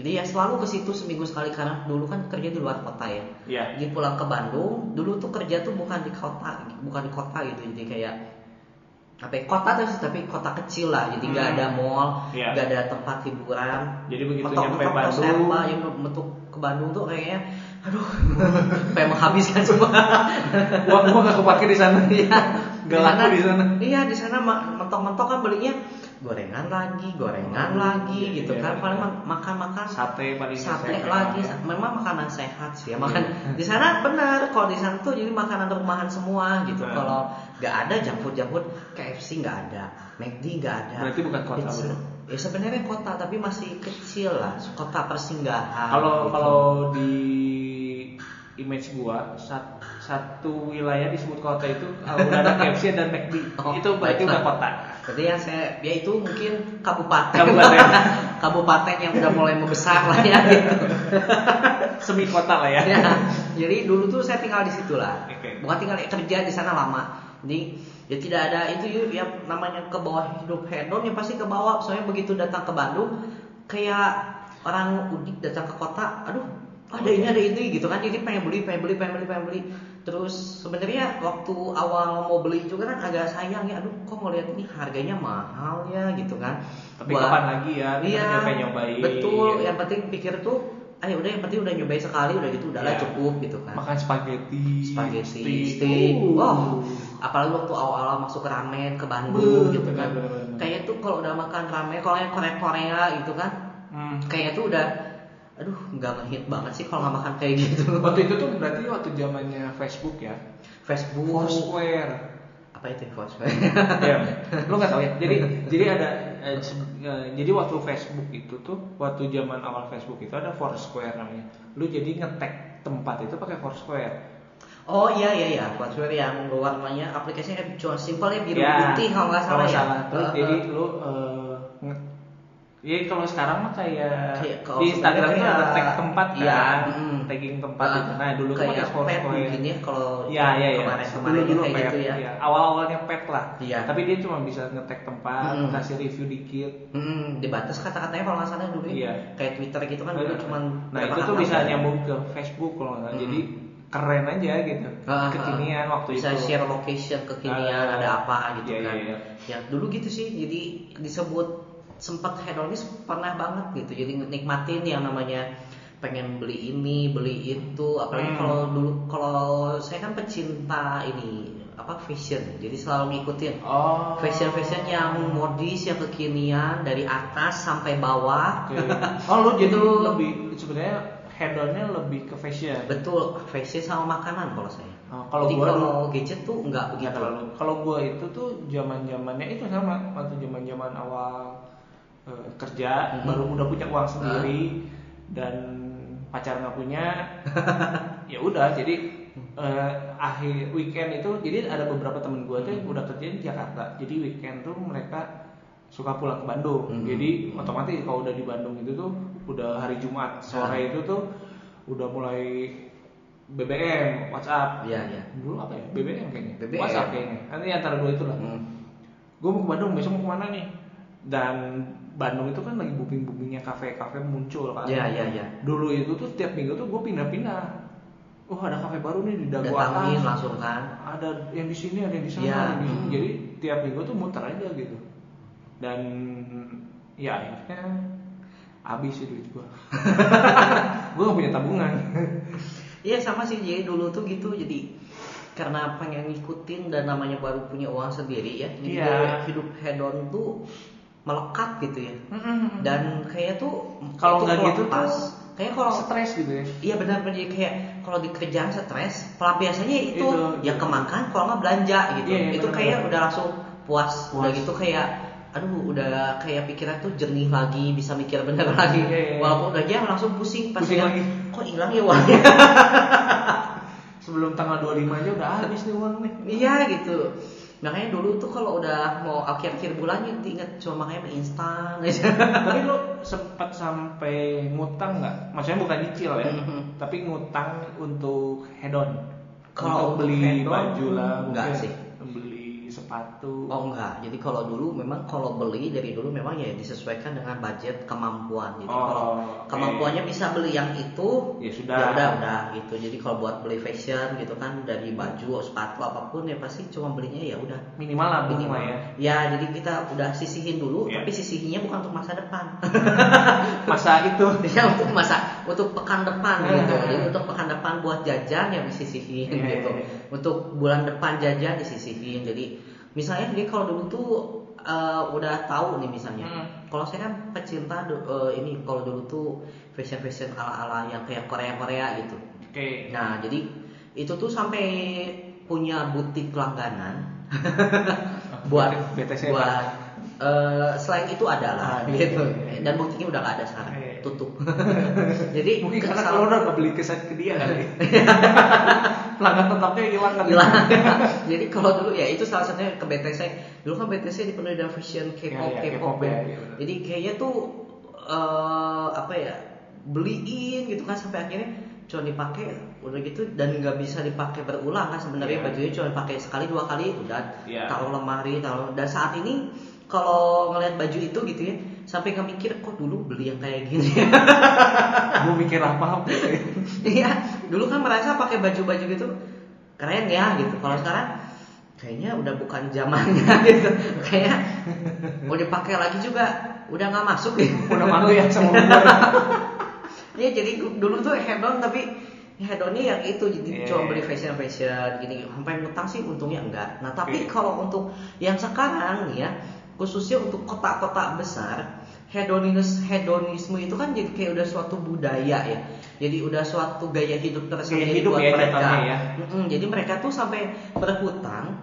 Jadi ya selalu ke situ seminggu sekali, karena dulu kan kerja di luar kota ya. Iya. Jadi pulang ke Bandung, dulu tuh kerja tuh bukan di kota, bukan di kota gitu. Jadi kayak apa? Kota terus tapi kota kecil lah. Jadi nggak hmm. ada mall, nggak yeah. ada tempat hiburan. Jadi begitu nyampe Bandung, yang bentuk ke Bandung tuh kayaknya, aduh, kayak menghabiskan semua. Uang gua nggak kepake di sana. Iya. Galak di sana. Iya di sana mentok-mentok kan belinya gorengan lagi, gorengan hmm, lagi iya, gitu iya, kan iya. Paling makan-makan sate paling sate sehat, lagi. Ya. Memang makanan sehat sih ya. Makan iya. Di sana benar, kalau di sana tuh jadi makanan rumahan semua gitu. Hmm. Kalau enggak ada jangkut-jangkut K F C enggak ada, McD enggak ada. Berarti bukan kota Bandung. Ya sebenarnya kota tapi masih kecil lah, kota persinggahan. Kalau gitu. Kalau di image gua sat, satu wilayah disebut kota itu kalau ada K F C dan McD. Oh, itu berarti udah kota. Berarti ya saya ya itu mungkin kabupaten. Kabupaten. Kabupaten yang udah mulai membesar lah ya gitu. Semi kota lah ya. Ya. Jadi dulu tuh saya tinggal di situ lah. Okay. Bukan tinggal kerja di sana lama. Jadi ya tidak ada itu ya namanya ke bawah hidup hedon ya pasti ke bawah. Soalnya begitu datang ke Bandung kayak orang udik datang ke kota, aduh ada ini ada itu gitu kan, jadi pengen beli pengen beli pengen beli pengen beli terus. Sebenarnya waktu awal mau beli juga kan agak sayang ya, aduh kok ngeliat ini harganya mahal ya gitu kan. Tapi buat, kapan lagi ya iya, nyampe nyobain betul ya. Yang penting pikir tuh ayo udah yang penting udah nyobain sekali udah gitu udahlah ya. Cukup gitu kan. Makan spaghetti spaghetti steak uh. wow apalagi waktu awal-awal masuk ramen ke Bandung uh, gitu kan kayaknya tuh kalau udah makan ramen kalau yang Korea Korea gitu kan hmm. kayaknya tuh udah aduh nggak ngehit banget sih kalau nggak makan kayak gitu. Waktu itu tuh berarti waktu zamannya Facebook ya, Facebook Foursquare apa itu Foursquare? Ya, lo nggak tahu ya. Jadi jadi ada eh, jadi waktu Facebook itu tuh waktu zaman awal Facebook itu ada Foursquare namanya. Lo jadi ngetek tempat itu pakai Foursquare. Oh iya iya iya Foursquare yang warnanya aplikasinya cuma simpelnya biru ya, putih kalau nggak salah, salah ya. Terus uh, jadi lo uh, nge- iya kalau sekarang mah kayak ya, di Instagram tuh ada tag tempat kan, ya, mm, tagging tempat uh, gitu. Nah dulu tuh pakai Foursquare mungkin ya kalau ya, ya, kemarin-kemarin ya. Kayak gitu ya. Ya. Awal-awalnya pet lah, ya. Tapi dia cuma bisa nge-tag tempat, mm. kasih review dikit. Mm, dibatas kata-katanya kalau nggak salah dulu ya. Kayak Twitter gitu kan dulu cuma. Nah itu tuh bisa nyambung ke Facebook kalau nggak salah. Mm. Jadi keren aja gitu, uh, kekinian uh, waktu bisa itu. Bisa share location kekinian uh, ada apa gitu ya, kan. Ya, ya. Ya dulu gitu sih, jadi disebut sempat hedonis pernah banget gitu, jadi nikmatin yang namanya pengen beli ini beli itu apalagi hmm. kalau dulu kalau saya kan pecinta ini apa fashion, jadi selalu ngikutin oh. fashion fashion yang modis yang kekinian dari atas sampai bawah. Okay. Oh lu jadi lebih sebenarnya hedonnya lebih ke fashion. Betul, fashion sama makanan kalau saya. Oh, kalau jadi gua kalau mau gadget tuh nggak begitu. Kalau gua itu tuh zaman zamannya itu sama waktu zaman zaman awal kerja hmm. baru udah punya uang sendiri hmm. dan pacar nggak punya ya udah jadi uh, akhir weekend itu jadi ada beberapa temen gue tuh yang udah kerja di Jakarta jadi weekend tuh mereka suka pulang ke Bandung hmm. jadi hmm. otomatis kalau udah di Bandung itu tuh udah hari Jumat sore hmm. itu tuh udah mulai B B M WhatsApp ya, ya. Dulu apa ya B B M kayaknya B B M. WhatsApp kayaknya nanti antara dua itu lah hmm. gue mau ke Bandung besok mau kemana nih dan Bandung itu kan lagi booming-boomingnya kafe-kafe muncul kan. Iya, iya, iya. Dulu itu tuh setiap minggu tuh gue pindah-pindah. Oh, ada kafe baru nih di Dago Atas. Langsung kan. Ada yang di sini, ada yang di sana, ya. Ada di sini. Jadi tiap minggu tuh muter aja gitu. Dan ya akhirnya habis sih duit gue. Gue gak punya tabungan. Iya, sama sih. Jadi dulu tuh gitu. Jadi karena pengen ngikutin dan namanya baru punya uang sendiri ya. Jadi ya. Hidup hedon tuh melekat gitu ya, mm-hmm. dan kayaknya tuh kalau nggak gitu pas, kayak kalau stres gitu ya. Iya benar benar kayak kalau di kerjaan stres, pelampiasannya itu, itu ya gitu. Kemakan, kalau nggak belanja gitu, yeah, yeah, itu kayak udah langsung puas, puas, udah gitu kayak, aduh udah kayak pikiran tuh jernih lagi, bisa mikir bener lagi, yeah, yeah. walaupun udah jam langsung pusing, pas pusing lagi, kok hilang ya uangnya. Sebelum tanggal dua puluh lima aja udah habis nih uang nih. Iya gitu. Makanya dulu tuh kalau udah mau akhir-akhir bulan itu inget cuma makanya instan. Tapi lo sempat sampai ngutang nggak? Maksudnya bukan nyicil ya, mm-hmm. tapi ngutang untuk hedon. Kalau beli hedon, baju lah, enggak sih. Beli sepatu. sepatu? Oh enggak, jadi kalau dulu memang kalau beli dari dulu memang ya disesuaikan dengan budget kemampuan. Jadi oh, kalau okay. kemampuannya bisa beli yang itu, ya sudah, ya udah, udah gitu. Jadi kalau buat beli fashion gitu kan dari baju, sepatu apapun ya pasti cuma belinya ya udah minimal lah, minimal ya. Ya jadi kita udah sisihin dulu, yeah. tapi sisihinnya bukan untuk masa depan. Masa itu? Ya untuk masa, untuk pekan depan yeah. gitu. Jadi untuk pekan depan buat jajan ya disisihin yeah. gitu. Untuk bulan depan jajan disisihin. Jadi misalnya jadi kalau dulu tuh uh, udah tahu nih misalnya, hmm. kalau saya kan pecinta uh, ini kalau dulu tuh fashion fashion ala ala yang kayak Korea Korea gitu. Oke. Okay. Nah jadi itu tuh sampai punya butik langganan buat B T C buat uh, selain itu adalah ah, gitu iya, iya. dan butiknya udah gak ada sekarang, iya. tutup. Jadi mungkin karena kalau udah nggak beli keset ke dia kali. Pelanggan tetapnya hilang kan? Hilang. Jadi kalau dulu ya itu salah satunya ke B T C. Dulu kan B T C dipenuhi dengan fashion K-pop, ya, ya, K-pop, K-pop ya. Ya. Jadi kayaknya tuh uh, apa ya beliin gitu kan sampai akhirnya cuma dipakai udah gitu dan nggak bisa dipakai berulang kan sebenarnya yeah. bajunya cuma dipakai sekali dua kali udah yeah. taruh lemari taruh dan saat ini kalau ngelihat baju itu gitu ya sampai nggak mikir kok dulu beli yang kayak gini. Gue mikir apa gitu. Iya, dulu kan merasa pakai baju-baju gitu keren ya gitu. Kalau sekarang kayaknya udah bukan zamannya gitu. Kayak mau dipakai lagi juga udah nggak masuk gitu. Udah malu ya sama gue. Iya, jadi dulu tuh hedon tapi hedonnya yang itu jadi yeah. cuma beli fashion-fashion gini sampai ngutang sih untungnya enggak. Nah, tapi yeah. kalau untuk yang sekarang ya khususnya untuk kota-kota besar, hedonis hedonisme itu kan jadi kayak udah suatu budaya ya. Jadi udah suatu gaya hidup tersendiri buat ya, mereka. Ya. Mm-hmm. Jadi mereka tuh sampai berhutang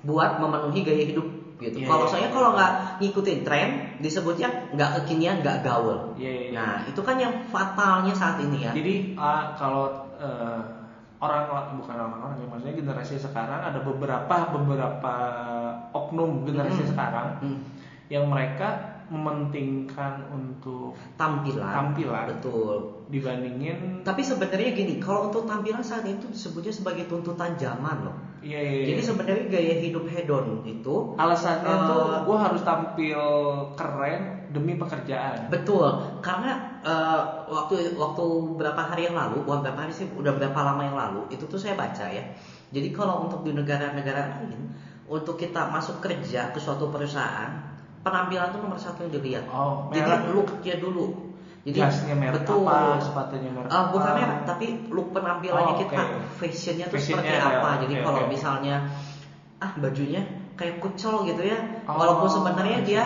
buat memenuhi gaya hidup gitu. Yeah, kalau yeah, saya yeah. kalau nggak ngikutin tren, disebutnya nggak kekinian, nggak gaul. Yeah, yeah, nah yeah. itu kan yang fatalnya saat ini ya. Jadi uh, kalau uh, orang bukan orang-orang, ya, maksudnya generasi sekarang ada beberapa beberapa oknum generasi mm-hmm. sekarang mm-hmm. yang mereka mementingkan untuk tampilan, tampilan, betul. Dibandingin. Tapi sebenarnya gini, kalau untuk tampilan saat itu disebutnya sebagai tuntutan zaman loh. Iya. iya, iya. Jadi sebenarnya gaya hidup hedon itu alasannya uh, tuh gue harus tampil keren demi pekerjaan. Betul, karena uh, waktu waktu berapa hari yang lalu, bukan berapa hari sih, udah berapa lama yang lalu, itu tuh saya baca ya. Jadi kalau untuk di negara-negara lain, untuk kita masuk kerja ke suatu perusahaan, penampilan itu nomor satu yang dilihat. Oh, jadi looknya dulu. Jadi betul. Apa, sepatunya merek uh, bukan merek, tapi look penampilannya oh, kita, okay. fashionnya tuh seperti ya, apa. Jadi okay, kalau okay. misalnya ah bajunya kayak kucel gitu ya, oh, walaupun sebenarnya okay. dia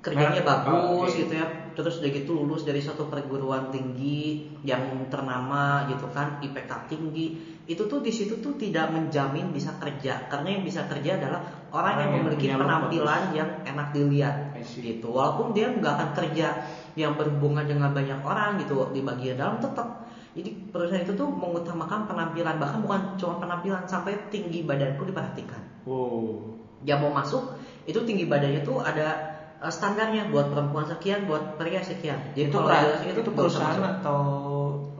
kerjanya merek. bagus okay. gitu ya. Terus udah gitu lulus dari satu perguruan tinggi yang ternama gitu kan, I P K tinggi. Itu tuh di situ tuh tidak menjamin bisa kerja karena yang bisa kerja adalah orang, orang yang memiliki yang penampilan bagus. Yang enak dilihat gitu walaupun dia nggak akan kerja yang berhubungan dengan banyak orang gitu di bagian dalam tetap jadi perusahaan itu tuh mengutamakan penampilan bahkan bukan cuma penampilan sampai tinggi badanku diperhatikan wow. ya mau masuk itu tinggi badannya tuh ada standarnya buat perempuan sekian buat pria sekian jadi itu, pra- itu, itu perusahaan masuk. Atau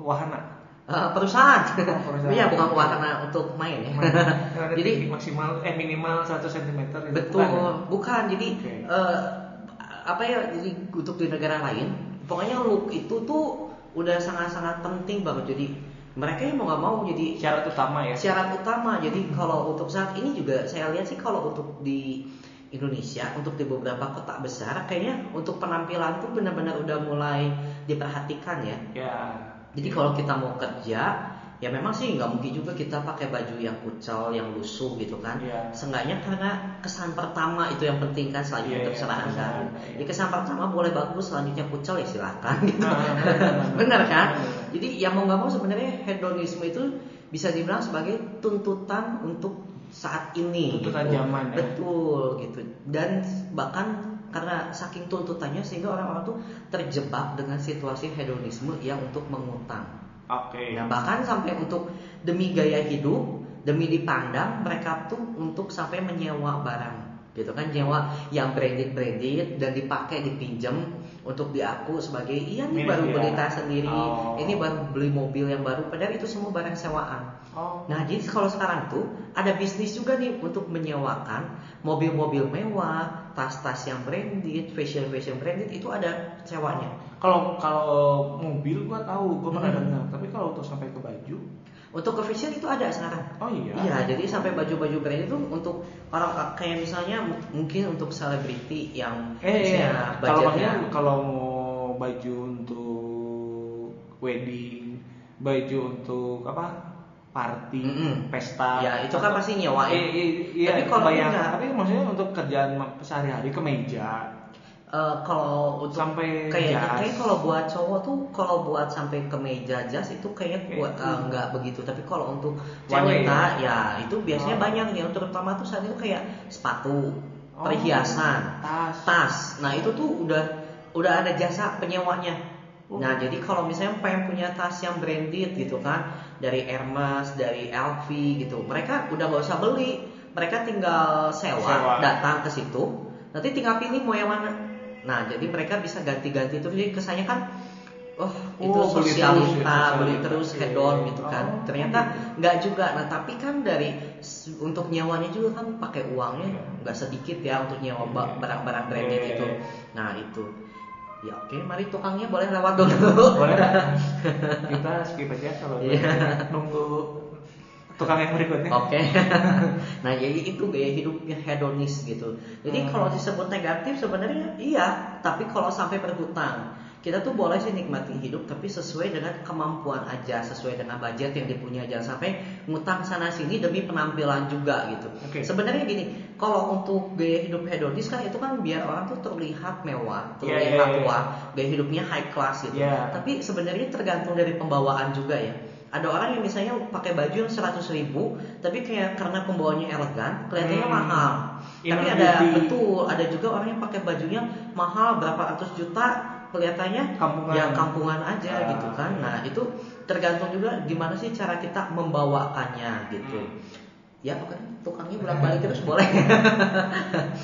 wahana Uh, perusahaan, iya bukan wahana untuk main ya. Main. Jadi maksimal, eh minimal satu sentimeter betul, bukan, bukan. Jadi okay. uh, apa ya? Jadi untuk di negara lain, pokoknya look itu tuh udah sangat-sangat penting banget. Jadi mereka yang mau nggak mau jadi syarat utama ya. Syarat utama. Jadi hmm. kalau untuk saat ini juga saya lihat sih kalau untuk di Indonesia untuk di beberapa kota besar, kayaknya untuk penampilan tuh benar-benar udah mulai diperhatikan ya. Yeah. Jadi kalau kita mau kerja, ya memang sih nggak mungkin juga kita pakai baju yang kucel, yang lusuh gitu kan. Yeah. Seenggaknya karena kesan pertama itu yang penting kan, selanjutnya yeah, terserah yeah, kan. Yeah. Jadi kesan pertama boleh bagus, selanjutnya kucel ya silakan gitu. Benar kan? Jadi ya mau nggak mau sebenarnya hedonisme itu bisa dibilang sebagai tuntutan untuk saat ini. Tuntutan gitu. Zaman ya. Betul gitu. Dan bahkan karena saking tuntutannya sehingga orang-orang tuh terjebak dengan situasi hedonisme yang untuk mengutang. Oke. Okay. Nah bahkan sampai untuk demi gaya hidup, demi dipandang mereka tuh untuk sampai menyewa barang. Gitu kan nyewa yang branded-branded dan dipakai dipinjam untuk diaku sebagai iya nih baru beli tas sendiri, oh. ini baru beli mobil yang baru padahal itu semua barang sewaan. Oh. Nah, jadi kalau sekarang tuh ada bisnis juga nih untuk menyewakan mobil-mobil mewah, tas-tas yang branded, fashion-fashion branded itu ada sewanya. Kalau kalau mobil gua tahu, gua pernah dengar. Hmm. Tapi kalau untuk sampai ke baju, untuk ke fashion itu ada sekarang. Oh iya. Iya, jadi sampai baju-baju branded itu untuk orang kayak misalnya mungkin untuk selebriti yang eh, iya. Kalau makanya kalau baju untuk wedding, baju untuk apa? Party, mm-hmm. pesta, ya itu kan pasti nyewa. Iya, iya, tapi kalau yang, tapi maksudnya untuk kerjaan sehari-hari kemeja. Uh, kalau untuk sampai kayaknya, kayak kalau buat cowok tuh, kalau buat sampai kemeja jas itu kayaknya buat okay. uh, nggak begitu. Tapi kalau untuk wanita, cewek, ya itu biasanya oh. banyak ya. Untuk terutama tuh saat itu kayak sepatu, oh, perhiasan, tas. tas. Nah itu tuh udah udah ada jasa penyewanya. Nah, jadi kalau misalnya pengen punya tas yang branded gitu kan, dari Hermes, dari L V gitu, mereka udah gak usah beli, mereka tinggal sewa, sewa. datang ke situ, nanti tinggal pilih mau yang mana. Nah, jadi mereka bisa ganti-ganti terus, jadi kesannya kan, oh, itu oh, sosialita, beli terus, head on gitu kan. Ternyata nggak juga. Nah, tapi kan dari untuk nyewanya juga kan pakai uangnya nggak sedikit ya untuk nyewa barang-barang branded itu. Nah, itu. Ya oke, mari tukangnya boleh lewat dulu. Boleh dah. Kita skip aja kalau yeah. nunggu tukang yang berikutnya. Oke. Okay. Nah jadi itu gaya hidupnya hedonis gitu. Jadi hmm. kalau disebut negatif sebenarnya iya, tapi kalau sampai berhutang, kita tuh boleh sih nikmati hidup, tapi sesuai dengan kemampuan aja, sesuai dengan budget yang dipunya aja, sampai ngutang sana sini demi penampilan juga gitu. Okay. Sebenarnya gini. Kalau untuk gaya hidup hedonis kan itu kan biar orang tuh terlihat mewah, terlihat yeah, yeah, yeah. wah, gaya hidupnya high class gitu. Yeah. Tapi sebenarnya tergantung dari pembawaan juga ya. Ada orang yang misalnya pakai baju yang seratus ribu, tapi kayak karena pembawaannya elegan, kelihatannya hmm. mahal. In tapi ada beauty. Betul, ada juga orang yang pakai bajunya mahal berapa ratus juta, kelihatannya kampungan. Ya kampungan aja ah, gitu kan. Yeah. Nah itu tergantung juga gimana sih cara kita membawakannya gitu. Hmm. Ya kan tukangnya bolak-balik terus boleh.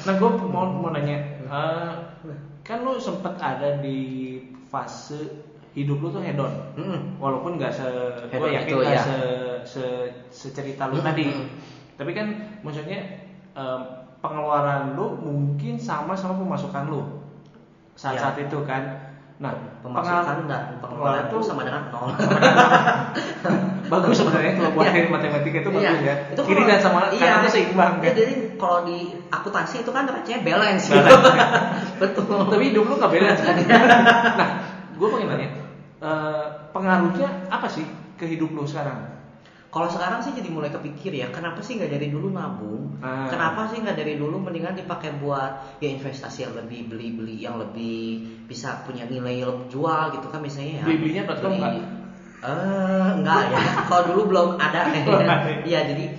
Nah gue mau mau nanya, uh, kan lu sempet ada di fase hidup lu tuh hedon, mm-hmm. walaupun nggak se, gue yakin nggak ya. se, se, secerita lu mm-hmm. tadi, tapi kan maksudnya uh, pengeluaran lu mungkin sama sama pemasukan lu saat-saat ya. Itu kan. Nah pemasukan dan pengeluaran itu sama dengan nol. Bagus sebenarnya kalau buat ya. Matematika itu bagus ya. Itu kiri dan sama iya, kanan itu seimbang kan. Jadi kalau di akuntansi itu kan namanya balance. Balance. Gitu. Betul. Tapi hidup lu nggak balance kan. Nah, gue pengen nanya, uh, pengaruhnya apa sih ke hidup lu sekarang? Kalau sekarang sih jadi mulai kepikir ya, kenapa sih nggak dari dulu nabung? Ah. Kenapa sih nggak dari dulu mendingan dipakai buat ya investasi yang lebih, beli-beli yang lebih bisa punya nilai jual gitu kan misalnya ya. Beli-belinya betul nggak? Uh, enggak ya, kalau dulu belum ada ya, jadi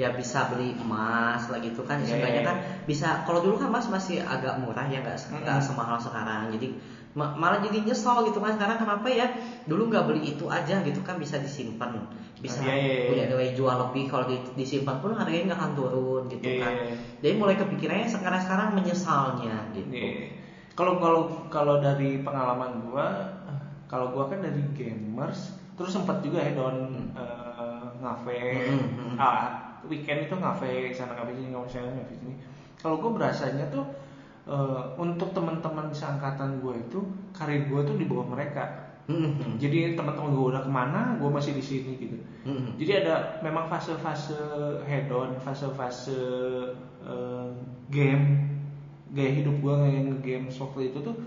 ya bisa beli emas lagi itu kan, seenggaknya kan bisa. Kalau dulu kan emas masih agak murah ya, nggak nggak semahal sekarang, jadi malah jadi nyesel gitu kan sekarang kenapa ya dulu nggak beli itu aja gitu kan, bisa disimpan, bisa punya nilai jual lebih, kalau disimpan pun harganya nggak akan turun gitu kan. Jadi mulai kepikirannya sekarang sekarang menyesalnya gitu. Kalau kalau kalau dari pengalaman gua, kalau gua kan dari gamers terus sempat juga hedon hmm. uh, ngafe hmm. ah weekend itu ngafe sana ngafe sini ngafe sana ngafe sini. Kalau gue berasanya tuh uh, untuk teman-teman seangkatan gue itu karir gue tuh di bawah mereka. Hmm. Jadi teman-teman gue udah kemana, gue masih di sini gitu. Hmm. Jadi ada memang fase-fase hedon, fase-fase uh, game, gaya hidup gue ngelain game waktu itu tuh.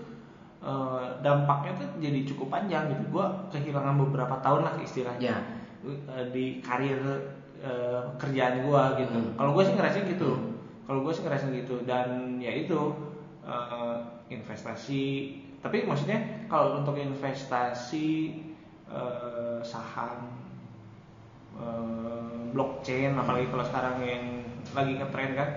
Uh, dampaknya tuh jadi cukup panjang gitu. Gue kehilangan beberapa tahun lah istilahnya yeah. uh, di karir uh, kerjaan gue gitu. Mm. Kalau gue sih ngerasain gitu. Mm. Kalau gue sih ngerasain gitu dan ya itu uh, investasi. Tapi maksudnya kalau untuk investasi uh, saham, uh, blockchain, apalagi kalau sekarang yang lagi ngetrend kan.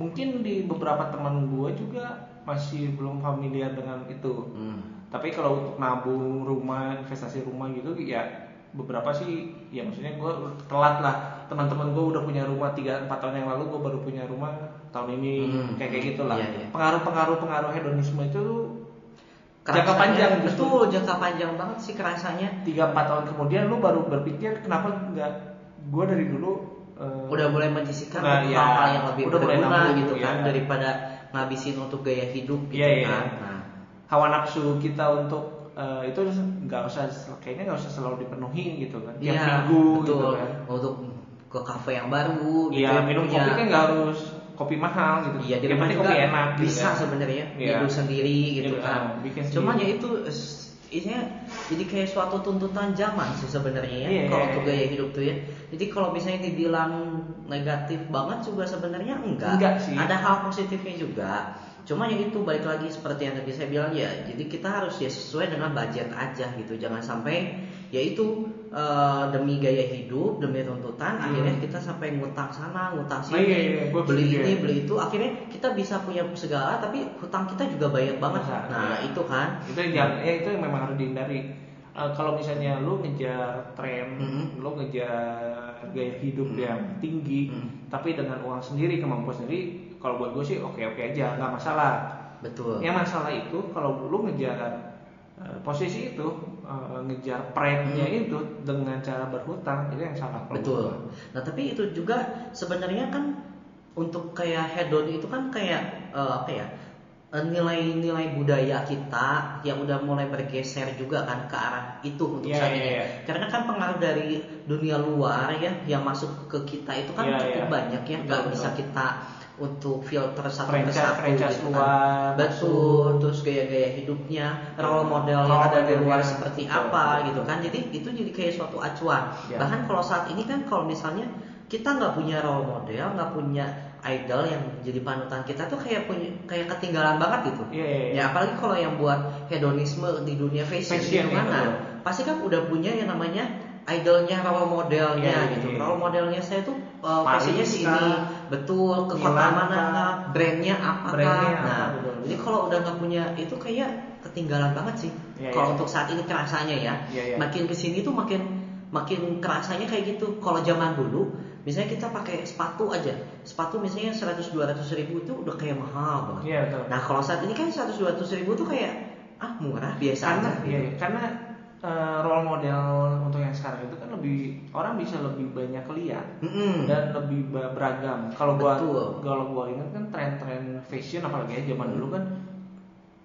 Mungkin di beberapa teman gue juga masih belum familiar dengan itu. Hmm. Tapi kalau untuk nabung rumah, investasi rumah gitu ya beberapa sih ya maksudnya gue telat lah. Teman-teman gue udah punya rumah tiga empat tahun yang lalu, gue baru punya rumah tahun ini hmm. kayak kayak gitulah. Iya, iya. Pengaruh-pengaruh pengaruh hedonisme itu kerasanya, jangka panjang gitu. Betul, jangka panjang banget sih kerasanya. tiga empat tahun kemudian lu baru berpikir kenapa enggak gue dari dulu uh, udah mulai menyisihkan nah, untuk ya, hal-hal yang lebih berguna gitu ya, kan ya, daripada ngabisin untuk gaya hidup gitu ya, kan ya. Nah, hawa nafsu kita untuk uh, itu nggak usah kayaknya nggak usah selalu dipenuhi gitu kan tiap ya, minggu betul, gitu kan untuk ke kafe yang baru gitu ya, minum kopi kan nggak harus kopi mahal gitu. Iya, jadi kopi enak bisa gitu, sebenarnya ya, hidup sendiri gitu ya, kan. Nah, cuman ya itu isinya jadi kayak suatu tuntutan zaman sih sebenarnya ya, yeah, kalau untuk gaya hidup tuh ya. Jadi kalau misalnya dibilang negatif banget juga sebenarnya enggak. Enggak sih. Ada hal positifnya juga. Cuman ya itu balik lagi seperti yang tadi saya bilang ya. Jadi kita harus ya sesuai dengan budget aja gitu. Jangan sampai yaitu Uh, demi gaya hidup, demi tuntutan, hmm. akhirnya kita sampai ngutang sana, ngutang sini, oh, iya, iya. beli iya. ini, beli itu, akhirnya kita bisa punya segala, tapi hutang kita juga banyak banget. Masa, nah iya. itu kan. Itu yang, ya itu yang memang harus dihindari. Uh, kalau misalnya lu ngejar tren, mm-hmm. lu ngejar gaya hidup mm-hmm. yang tinggi, mm-hmm. tapi dengan uang sendiri, kemampuan sendiri, kalau buat gue sih oke-oke aja, nggak masalah. Betul. Yang masalah itu kalau lu ngejar uh, posisi itu, ngejar pride-nya hmm. itu dengan cara berhutang, itu yang salah. Betul. Nah tapi itu juga sebenarnya kan untuk kayak hedon itu kan kayak uh, apa ya nilai-nilai budaya kita yang udah mulai bergeser juga kan ke arah itu untuk yeah, saat ini. Yeah, yeah. Karena kan pengaruh dari dunia luar ya yang masuk ke kita itu kan yeah, cukup yeah. banyak ya, nggak bisa kita untuk filter satu persatu gitu kan, betul, terus gaya-gaya hidupnya, role model yang ada di luar seperti apa gitu kan, jadi itu jadi kayak suatu acuan. Ya. Bahkan kalau saat ini kan kalau misalnya kita nggak punya role model, nggak punya idol yang jadi panutan kita tuh kayak punya, kayak ketinggalan banget gitu. Ya, ya, ya. Ya apalagi kalau yang buat hedonisme di dunia fashion, fashion di mana, ya, pasti kan udah punya yang namanya idolnya, role modelnya yeah, gitu. Yeah. Role modelnya saya tuh uh, fashion-nya si ini, betul, ke kota mana, brandnya apa kan. Nah, jadi kalau udah nggak punya itu kayak ketinggalan banget sih. Yeah, kalau yeah. untuk saat ini kerasanya ya, yeah, yeah. makin kesini tuh makin makin kerasanya kayak gitu. Kalau zaman dulu, misalnya kita pakai sepatu aja, sepatu misalnya seratus dua ratus ribu itu udah kayak mahal banget. Yeah, betul. Nah, kalau saat ini kan seratus dua ratus ribu tuh kayak ah murah biasa karena, aja. Gitu. Yeah, karena Uh, role model untuk yang sekarang itu kan lebih orang bisa lebih banyak lihat mm-hmm. dan lebih beragam. Kalau gua kalau gua ingat kan tren-tren fashion apalagi ya zaman dulu kan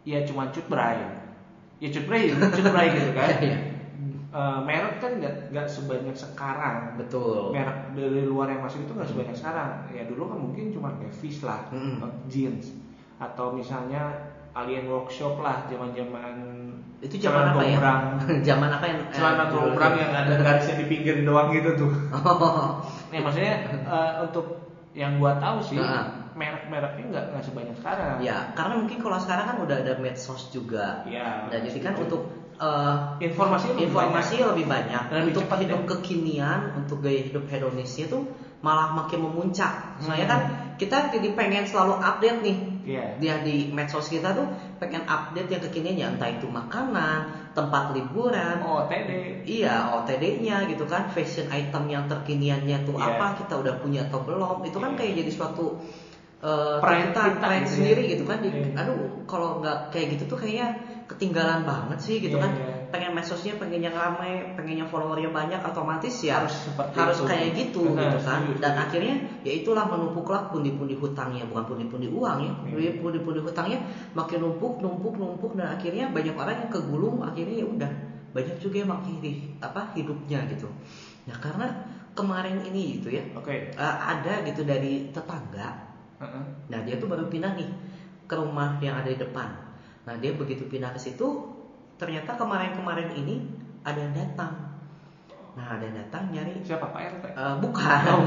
ya cuma cut bray, ya cut bray, cut bray gitu kan. Uh, merek kan nggak nggak sebanyak sekarang. Betul. Merek dari luar yang masuk itu nggak sebanyak mm-hmm. sekarang. Ya dulu kan mungkin cuma Levi's lah, mm-hmm. jeans atau misalnya Alien Workshop lah zaman-zaman. Itu zaman apa ya? Zaman apa yang celana gombrang yang ada garisnya di pinggir doang gitu tuh. Oh. Nih maksudnya uh, untuk yang gua tahu sih nah. merek-mereknya nggak nggak sebanyak sekarang. Ya, karena mungkin kalau sekarang kan udah ada medsos juga. Ya. Nah, jadi kan untuk uh, informasi lebih informasi banyak. lebih banyak. Dan untuk lebih hidup ya. Kekinian, untuk gaya hidup hedonisnya tuh malah makin memuncak. Soalnya hmm. kan kita jadi pengen selalu update nih. Yeah. Dia di medsos kita tuh pengen update yang kekinian ya, entah itu makanan, tempat liburan, O T D. Iya, O T D-nya gitu kan, fashion item yang terkiniannya tuh yeah. apa, kita udah punya atau belum. Itu kan yeah. kayak jadi suatu uh, perintah sendiri gitu kan. Yeah. Aduh, kalau nggak kayak gitu tuh kayaknya ketinggalan banget sih gitu yeah, kan. Yeah. Pengen medsosnya, pengen yang ramai, pengen yang followernya banyak, otomatis ya harus, harus kayak gitu benar, gitu kan. Dan akhirnya ya itulah menumpuklah pundi-pundi hutangnya, bukan pundi-pundi uang ya, hmm. pundi-pundi hutangnya makin numpuk, numpuk, numpuk, dan akhirnya banyak orang yang kegulung, akhirnya ya udah banyak juga yang mengakhiri apa hidupnya gitu. Nah karena kemarin ini gitu ya, okay. uh, ada gitu dari tetangga, uh-uh. nah dia tuh baru pindah nih ke rumah yang ada di depan. Nah dia begitu pindah ke situ, ternyata kemarin-kemarin ini ada yang datang. Nah, ada yang datang nyari. Siapa Pak R T? Uh, bukan. Oh,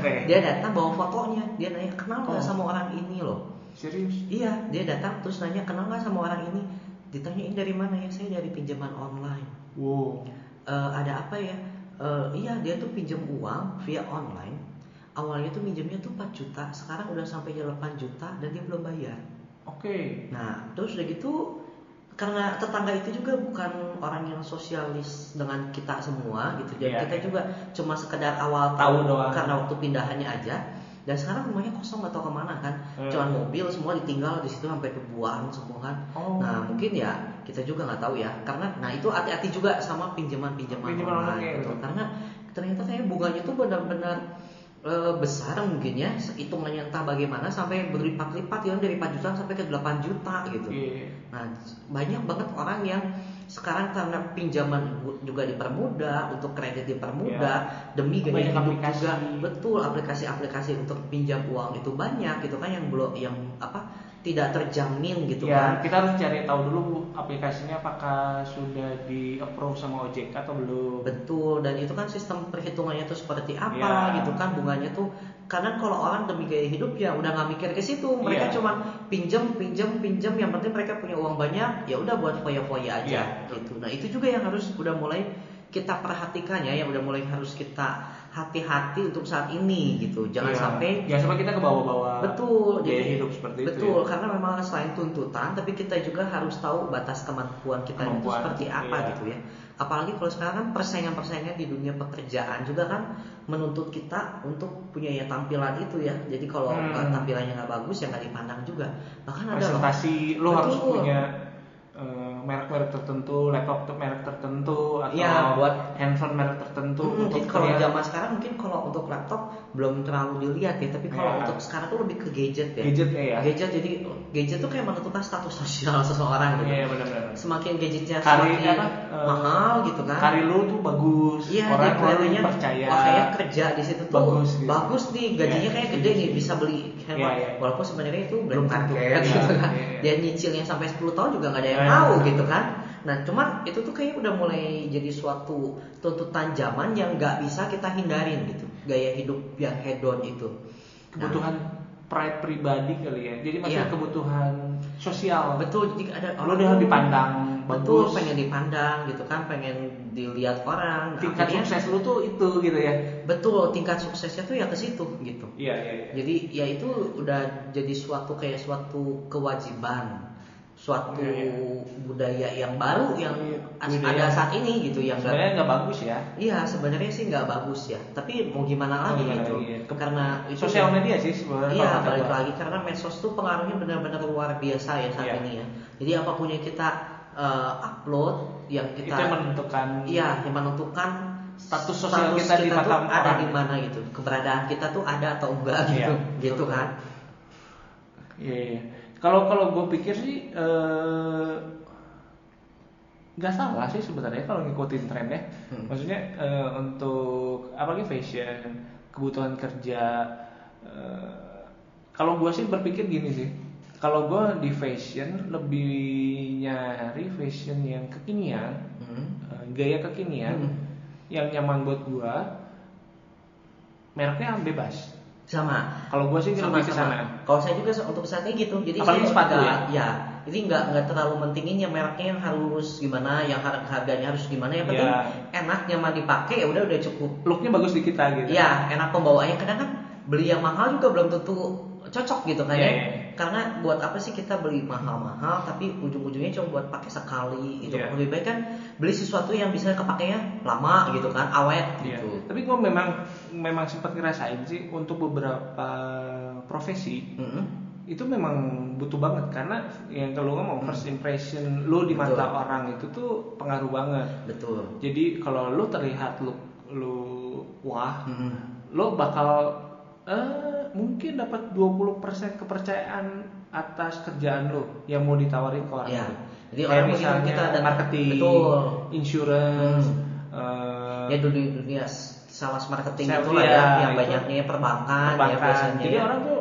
okay. Dia datang bawa fotonya. Dia nanya kenal nggak oh. sama orang ini loh. Serius? Iya. Dia datang terus nanya kenal nggak sama orang ini. Ditanyain dari mana ya? Saya dari pinjaman online. Wow. Uh, ada apa ya? Uh, iya dia tuh pinjam uang via online. Awalnya tuh minjemnya tuh empat juta. Sekarang udah sampai delapan juta dan dia belum bayar. Oke. Okay. Nah, terus udah gitu. Karena tetangga itu juga bukan orang yang sosialis dengan kita semua gitu, jadi yeah. kita juga cuma sekedar awal tahu doang karena waktu pindahannya aja. Dan sekarang rumahnya kosong nggak tahu kemana kan, yeah. cuman mobil semua ditinggal di situ sampai kebuang semua kan. Oh. Nah mungkin ya kita juga nggak tahu ya, karena nah itu hati-hati juga sama pinjaman-pinjaman orang gitu. Karena ternyata saya bunganya tuh benar-benar e, besar mungkin ya, hitungannya entah bagaimana sampai berlipat-lipat ya, dari empat juta sampai ke delapan juta gitu. Yeah. Nah, banyak banget orang yang sekarang karena pinjaman juga dipermudah, untuk kredit dipermudah, ya, demi gaya hidup aplikasi juga, betul, aplikasi-aplikasi untuk pinjam uang itu banyak gitu kan, yang belum, yang apa, tidak terjamin gitu ya, kan. Kita harus cari tahu dulu Bu, aplikasinya apakah sudah di approve sama O J K atau belum. Betul, dan itu kan sistem perhitungannya tuh seperti apa ya, gitu kan, bunganya tuh. Kadang kalau orang demi gaya hidup ya udah nggak mikir ke situ, mereka yeah. cuma pinjam pinjam pinjam, yang penting mereka punya uang banyak ya udah buat foya-foya aja yeah. gitu. Nah itu juga yang harus udah mulai kita perhatikannya, yang udah mulai harus kita hati-hati untuk saat ini gitu, jangan yeah. sampai ya sampai kita ke bawah-bawah betul gaya jadi, hidup seperti betul, itu betul ya. Karena memang selain tuntutan tapi kita juga harus tahu batas kemampuan kita kemampuan, itu seperti apa yeah. gitu ya. Apalagi kalau sekarang kan persaingan-persaingan di dunia pekerjaan juga kan menuntut kita untuk punya ya tampilan itu ya. Jadi kalau hmm. tampilannya nggak bagus ya nggak dipandang juga. Bahkan presentasi ada loh, lo harus punya uh, merek-merek tertentu, laptop merek tertentu, atau ya, buat handphone merek tertentu. Hmm, untuk kalau zaman sekarang mungkin kalau untuk laptop belum terlalu dilihat ya. Tapi kalau ya. untuk sekarang tuh lebih ke gadget ya. Gadget ya. Gadget jadi gadget tuh kayak menentukan status sosial seseorang gitu. Iya benar-benar. Semakin gadgetnya kari, semakin apa, mahal uh, gitu kan. Karir lu tuh bagus, ya, orang kayaknya percaya. Wah, kayak kerja di situ tuh bagus, gitu. bagus nih, gajinya ya, kayak gede nih, bisa beli handphone. Ya, ya. Walaupun sebenarnya itu belum target gitu ya, kan. Ya, ya. Dan nyicilnya sampai sepuluh tahun juga nggak ada yang ya, tahu ya. gitu kan. Nah cuman itu tuh kayaknya udah mulai jadi suatu tuntutan zaman yang nggak bisa kita hindarin gitu, gaya hidup yang hedon itu. Kebutuhan nah, pride pribadi kali ya, jadi maksudnya iya. kebutuhan sosial. Betul, jadi ada orang udah dipandang betul, bagus, pengen dipandang gitu kan, pengen dilihat orang. Tingkat akhirnya, sukses lu tuh itu gitu ya. Betul, tingkat suksesnya tuh ya ke situ gitu. Iya, iya, iya. Jadi ya itu udah jadi suatu kayak suatu kewajiban, suatu ya, ya. budaya yang baru yang budaya ada saat ini gitu, yang sebenarnya nggak bagus ya. Iya sebenarnya sih nggak bagus ya, tapi mau gimana lagi gitu ya. Karena itu sosial media sih sebenarnya. Iya balik coba. lagi karena medsos tuh pengaruhnya benar-benar luar biasa ya saat ya. ini ya. Jadi apa punya kita uh, upload yang kita itu yang menentukan. Iya yang menentukan status sosial status kita, kita di mata orang ada di mana gitu, keberadaan kita tuh ada atau enggak gitu, ya, gitu kan. Iya. Ya. Kalau kalau gue pikir sih nggak eh, salah sih sebenarnya kalau ngikutin trennya, hmm. maksudnya eh, untuk apalagi fashion, kebutuhan kerja. Eh, kalau gue sih berpikir gini sih, kalau gue di fashion lebih nyari fashion yang kekinian, hmm. eh, gaya kekinian, hmm. yang nyaman buat gue, mereknya bebas. Sama. Kalau gue sih sama sama. Kalau saya juga untuk saatnya gitu. Jadi apalagi sepatu ya. Ya. Jadi nggak nggak terlalu mentingin yang mereknya yang harus gimana, yang harganya harus gimana, yang penting ya. enak, nyaman dipakai ya udah udah cukup. Looknya bagus di kita gitu. Iya, enak pembawaannya. Kadang kan beli yang mahal juga belum tentu cocok gitu kan ya. Yeah. Karena buat apa sih kita beli mahal-mahal tapi ujung-ujungnya cuma buat pakai sekali gitu. Yeah. Lebih baik kan beli sesuatu yang bisa kepakainya lama gitu kan, awet gitu. Yeah. Tapi gue memang memang sempat ngerasain sih untuk beberapa profesi. Mm-hmm. Itu memang butuh banget karena yang kalau ngomong first impression lu di mata betul. orang itu tuh pengaruh banget. Betul. Jadi kalau lu terlihat lu lu wah, mm-hmm. lu bakal eh mungkin dapat dua puluh persen kepercayaan atas kerjaan lo yang mau ditawarin ke orang. Ya. Jadi kayak orang misalnya kita ada marketing, betul. insurance, hmm. uh, ya dunia, dunia sales marketing itu lah ya, yang itu. banyaknya perbankan, perbankan. Ya, biasanya. Jadi ya. orang tuh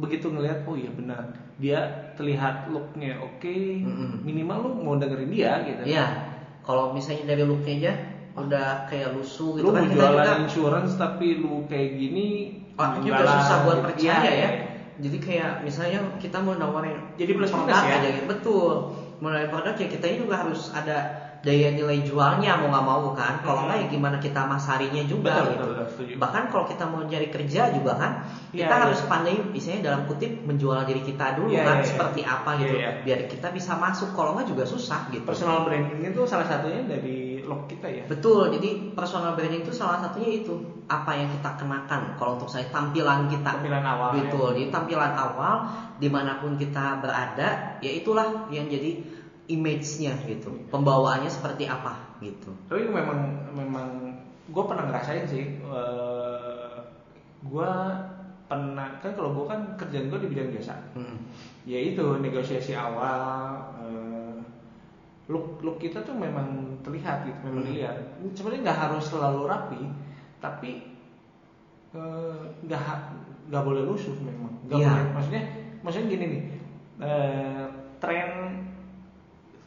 begitu ngelihat, oh iya benar, dia terlihat looknya oke, okay. mm-hmm. minimal lo mau dengerin dia gitu. Iya. Kalau misalnya dari looknya aja udah kayak lusuh gitu lu kan. Lu jualan insurance tapi lu kayak gini. Oh, ini udah susah buat gitu. percaya ya, ya. Jadi kayak misalnya kita mau nawarin jadi plus minus ya. Aja, gitu. Betul. Mau nawarin produk ya kita juga harus ada daya nilai jualnya mau nggak mau kan. Kalau nggak ya gimana kita masarinya juga betul, gitu. Betul, betul. Bahkan kalau kita mau nyari kerja juga kan, ya, kita ya. harus pandai misalnya dalam kutip menjual diri kita dulu ya, kan ya, seperti ya. apa gitu. Ya, ya. Biar kita bisa masuk. Kalau nggak juga susah gitu. Personal branding itu salah satunya dari look kita ya. Betul, jadi personal branding itu salah satunya itu apa yang kita kenakan. Kalau untuk saya tampilan kita. Tampilan awal. Betul, ya. Jadi tampilan awal dimanapun kita berada, ya itulah yang jadi image-nya gitu. Pembawaannya seperti apa gitu. Tapi memang memang gue pernah ngerasain sih. Uh, gue pernah kan kalau gue kan kerjaan gue di bidang jasa, hmm. yaitu negosiasi awal. Uh, look look kita tuh memang terlihat gitu, memang dilihat. Hmm. Sebenarnya nggak harus selalu rapi, tapi nggak uh, nggak boleh lusuh memang. Gak yeah. boleh. Maksudnya maksudnya gini nih, uh, tren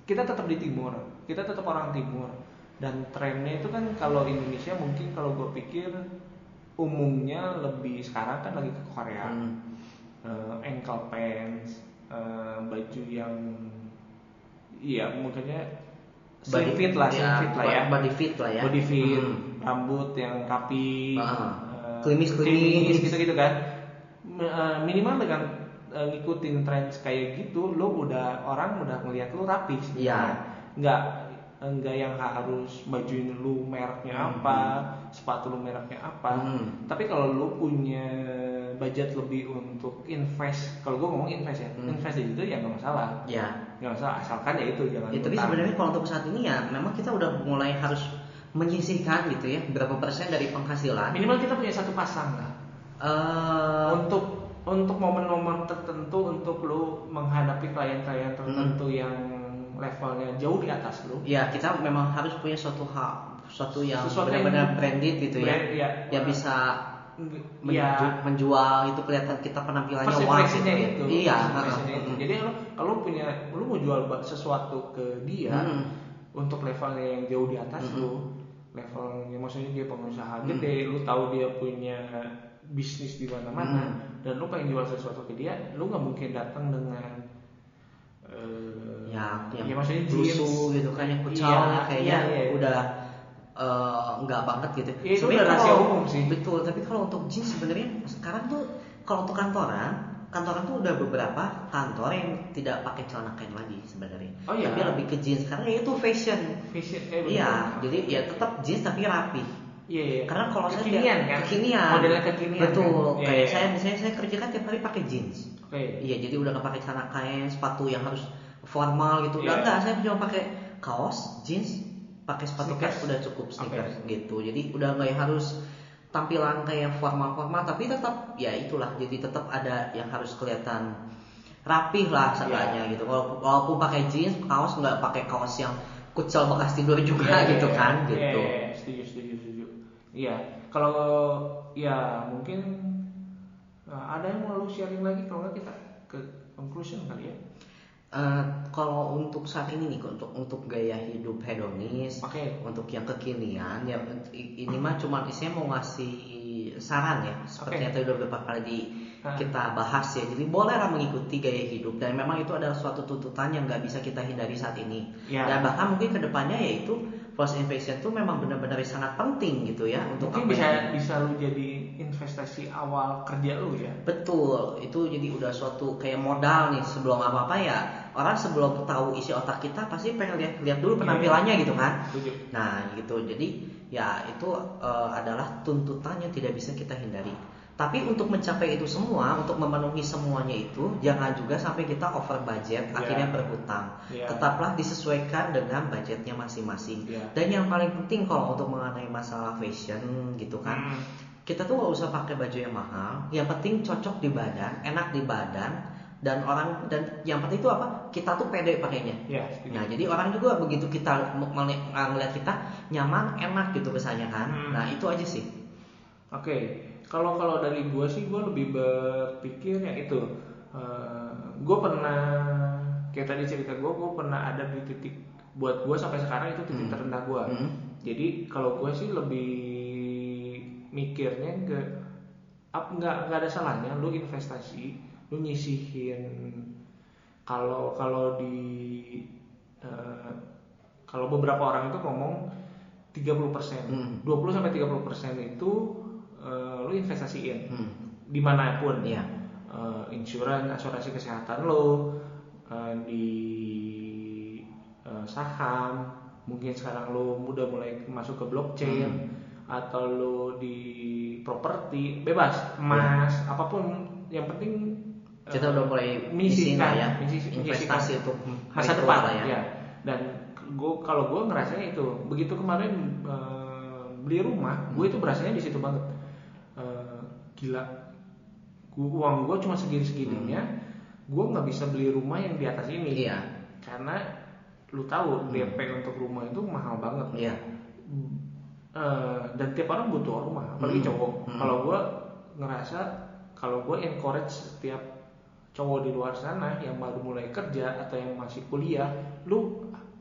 kita tetap di timur, kita tetap orang timur. Dan trennya itu kan kalau Indonesia mungkin kalau gue pikir umumnya lebih sekarang kan lagi ke Korea, hmm. uh, ankle pants, uh, baju yang iya makanya slim fit lah, slim fit lah ya, body fit lah ya, body fit, hmm. rambut yang rapi, uh, klimis klimis gitu gitu kan, uh, minimal dengan uh, ngikutin tren kayak gitu, lo udah orang udah ngeliat lo rapi, ya nggak enggak yang harus bajuin lu mereknya apa, mm-hmm. sepatu lu mereknya apa. Mm-hmm. Tapi kalau lu punya budget lebih untuk invest, kalau gue ngomong invest ya, mm-hmm. invest itu ya nggak masalah. Ya. Nggak masalah asalkan ya itu jangan. Ya, tapi sebenarnya kalau untuk saat ini ya, memang kita udah mulai harus menyisihkan gitu ya, berapa persen dari penghasilan. Minimal kita punya satu pasang lah. Uh... Untuk untuk momen-momen tertentu untuk lu menghadapi klien-klien tertentu mm-hmm. yang levelnya jauh di atas lu. Ya, kita memang harus punya suatu hal, suatu yang sesuatu benar-benar yang branded gitu ya. Brand, ya. Yang bisa ya. menjual itu kelihatan kita penampilannya wah gitu. Itu. Iya, itu. Jadi lu kalau punya lu mau jual sesuatu ke dia hmm. untuk levelnya yang jauh di atas hmm. lu, levelnya maksudnya dia pengusaha hmm. gede, lu tahu dia punya bisnis di mana-mana hmm. dan lu pengen jual sesuatu ke dia, lu enggak mungkin datang dengan Uh, ya, ya, ya maksudnya blusu gitu kan, yang kucau iya, kayaknya iya, iya. udah nggak uh, banget gitu. Ya, sebenarnya rahasia umum sih. Betul, tapi kalau untuk jeans sebenarnya sekarang tuh kalau untuk kantoran, kantoran tuh udah beberapa kantor yang tidak pakai celana kain lagi sebenarnya. Oh iya. Tapi lebih ke jeans karena ya itu fashion. Fashion. Iya, eh, jadi ya tetap jeans tapi rapi. Iya, iya. Karena kalau saya kekinian kan. Kekinian. Modelnya kekinian. Betul. Kan? Kayak iya, saya iya. misalnya saya kerja kan tiap hari pakai jeans. Okay. Iya, jadi udah nggak pakai celana kain, sepatu yang harus formal gitu. Udah yeah. nggak, saya cuma pakai kaos, jeans, pakai sepatu kets udah cukup sneakers okay. gitu. Jadi udah nggak harus tampilan kayak formal-formal, tapi tetap ya itulah. Jadi tetap ada yang harus kelihatan rapih lah sebenarnya yeah. gitu. Walaupun pakai jeans, kaos nggak pakai kaos yang kucel bekas tidur juga yeah, gitu yeah, kan yeah, gitu. Iya, yeah, setuju, setuju, setuju. Iya, yeah. kalau ya mungkin. Nah, ada yang mau lu sharing lagi kalau nggak kita ke conclusion kali ya? Uh, kalau untuk saat ini nih, untuk untuk gaya hidup hedonis, okay. untuk yang kekinian, ya ini mah cuma saya mau ngasih saran ya, seperti okay. yang tadi udah beberapa kali di, kita bahas ya. Jadi bolehlah mengikuti gaya hidup dan memang itu adalah suatu tuntutan yang nggak bisa kita hindari saat ini. Yeah. Dan bahkan mungkin kedepannya yaitu fast fashion itu memang benar-benar sangat penting gitu ya untuk mungkin bisa bisa lu jadi investasi awal kerja lu ya. Betul, itu jadi udah suatu kayak modal nih sebelum apa-apa ya. Orang sebelum tahu isi otak kita pasti pengen lihat-lihat dulu penampilannya gitu kan. Betul. Nah, gitu. Jadi ya itu uh, adalah tuntutannya tidak bisa kita hindari. Tapi untuk mencapai itu semua, untuk memenuhi semuanya itu, jangan juga sampai kita over budget, yeah. akhirnya berhutang. Yeah. Tetaplah disesuaikan dengan budgetnya masing-masing. Yeah. Dan yang paling penting kalau untuk mengenai masalah fashion gitu kan, mm. kita tuh gak usah pakai baju yang mahal, yang penting cocok di badan, enak di badan, dan orang dan yang penting itu apa? Kita tuh pede pakainya. Ya, nah jadi orang juga begitu kita melihat kita nyaman, enak gitu kesannya kan. Hmm. Nah itu aja sih. Oke, okay. kalau kalau dari gue sih gue lebih berpikir ya itu, uh, gue pernah kayak tadi cerita gue, gue pernah ada di titik buat gue sampai sekarang itu titik hmm. terendah gue. Hmm. Jadi kalau gue sih lebih mikirnya ke up nggak nggak ada salahnya lu investasi, lu nyisihin kalau kalau di uh, kalau beberapa orang itu ngomong tiga puluh persen hmm. dua puluh sampai tiga puluh persen itu uh, lu investasiin hmm. dimanapun yeah. uh, insurans, asuransi kesehatan lu, uh, di uh, saham, mungkin sekarang lu udah mulai masuk ke blockchain hmm. atau lo di properti, bebas emas ya. Apapun yang penting kita uh, udah mulai menyisihkan ya investasi untuk masa depan ya. Ya dan gue kalau gue ngerasanya itu begitu kemarin uh, beli rumah, gue itu berasanya di situ banget. Uh, gila, gua, uang gue cuma segini-segininya, hmm. gue nggak bisa beli rumah yang di atas ini. Iya. Karena lu tahu D P hmm. untuk rumah itu mahal banget. Iya. Uh, dan tiap orang butuh rumah, apalagi hmm. cowok. Hmm. Kalau gue ngerasa, kalau gue encourage setiap cowok di luar sana yang baru mulai kerja atau yang masih kuliah, lu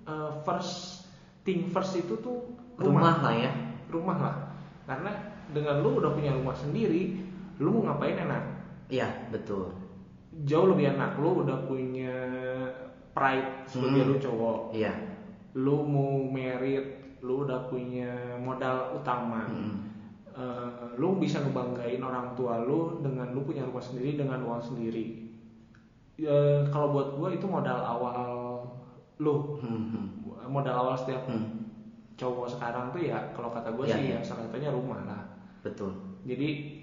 uh, first thing first itu tuh rumah, rumah lah ya, rumah lah. Karena dengan lu udah punya rumah sendiri, lu mau ngapain enak? Iya, betul. Jauh lebih enak, lu udah punya pride sebagai hmm. lu cowok. Iya. Lu mau merit, lu udah punya modal utama. Hmm. Uh, lu bisa ngebanggain orang tua lu dengan lu punya rumah sendiri dengan uang sendiri. Uh, kalau buat gua itu modal awal lu, hmm. modal awal setiap hmm. cowok sekarang tuh ya, kalau kata gue ya, sih ya, salah satunya rumah lah. Betul. Jadi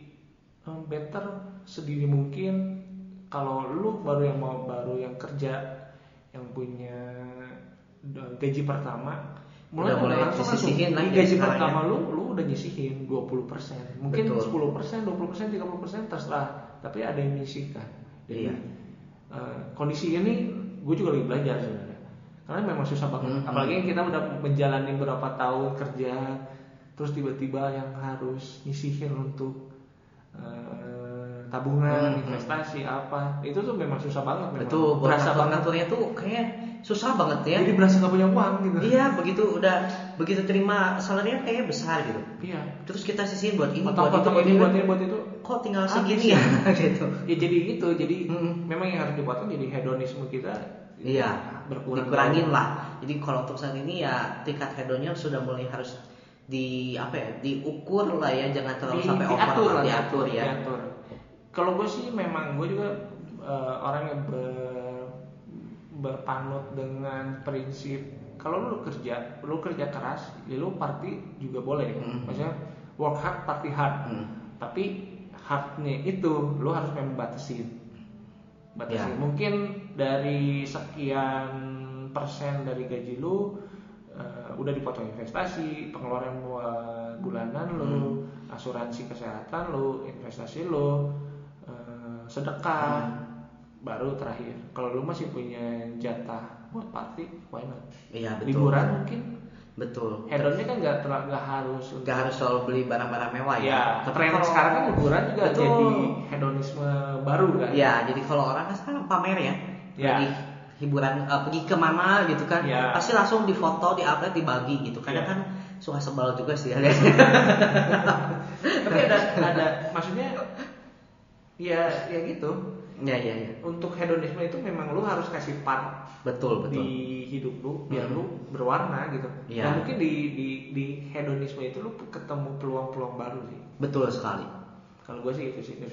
um, better sedini mungkin kalau lu baru yang mau baru yang kerja, yang punya gaji pertama, mulai mulai disisihin lagi. Gaji pertama ya, lu lu udah nyisihin dua puluh persen, mungkin betul. sepuluh persen, dua puluh persen, tiga puluh persen terserah, tapi ada yang nyisihkan. Jadi iya. uh, kondisi ini gue juga lagi belajar sebenarnya. Karena memang susah banget, hmm, apalagi kita udah menjalani beberapa tahun kerja, terus tiba-tiba yang harus nyisihin untuk uh, tabungan, hmm, investasi apa, itu tuh memang susah banget. Memang. Betul, berasa banget ngaturnya tuh kayak susah banget ya. Jadi berasa nggak punya uang gitu. Iya, begitu udah begitu terima salarinya kayaknya besar gitu. Iya. Terus kita sisihin buat ini, buat itu, buat ini, buat ini, buat itu. Kok tinggal segini ya? Gitu. Ya jadi gitu, jadi hmm. memang yang harus dipotong jadi hedonisme kita. Iya, berkurang, dikurangin lah. Jadi kalau untuk saat ini ya tingkat hedonnya sudah mulai harus di apa ya, diukur lah ya, jangan terlalu di, sampai over, diatur, lah, diatur ya. Diatur. Kalau gue sih memang gue juga uh, orang yang ber, berpanut dengan prinsip kalau lu kerja, lu kerja keras, ya lu party juga boleh. Hmm. Maksudnya work hard, party hard. Hmm. Tapi hardnya itu lu harus membatasi. Ya. Mungkin dari sekian persen dari gaji lu uh, udah dipotong investasi, pengeluaran buat bulanan hmm. lu, asuransi kesehatan lu, investasi lu, uh, sedekah, hmm. baru terakhir. Kalau lu masih punya jatah buat party, why not? Iya, betul. Liburan mungkin. Betul. Hedonnya kan nggak terlalu harus nggak harus selalu beli barang-barang mewah ya. Tapi kalau sekarang kan liburan juga betul. Jadi hedonisme baru kan. Ya, jadi kalau orang kan sekarang pamer ya, ya. Pergi hiburan, uh, pergi kemana gitu kan, ya. Pasti langsung difoto, diupload, dibagi gitu. Kadang ya. Kan suka sebal juga sih. Tapi ada, ada maksudnya ya ya gitu. Ya, ya, ya. Untuk hedonisme itu memang lu harus kasih part betul, betul. Di hidup lu biar hmm. lu berwarna gitu. Ya. Nah, mungkin di, di di hedonisme itu lu ketemu peluang-peluang baru sih. Betul sekali. Kalau gue sih itu sih.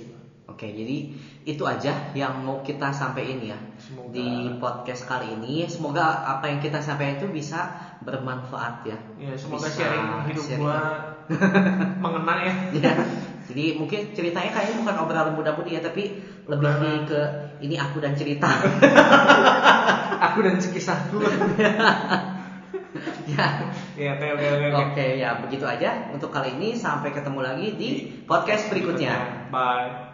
Oke, jadi itu aja yang mau kita sampaikan ya. Semoga di podcast kali ini, semoga apa yang kita sampaikan itu bisa bermanfaat ya. Ya, semoga bisa sharing hidup sharing. Gua mengena ya. Ya. Jadi mungkin ceritanya kayaknya bukan obrolan muda-mudi ya, tapi lebih nah. ke ini aku dan cerita. Aku dan kisahku. Ya. Ya, oke, oke, oke. Oke, ya begitu aja untuk kali ini, sampai ketemu lagi di podcast berikutnya. Bye.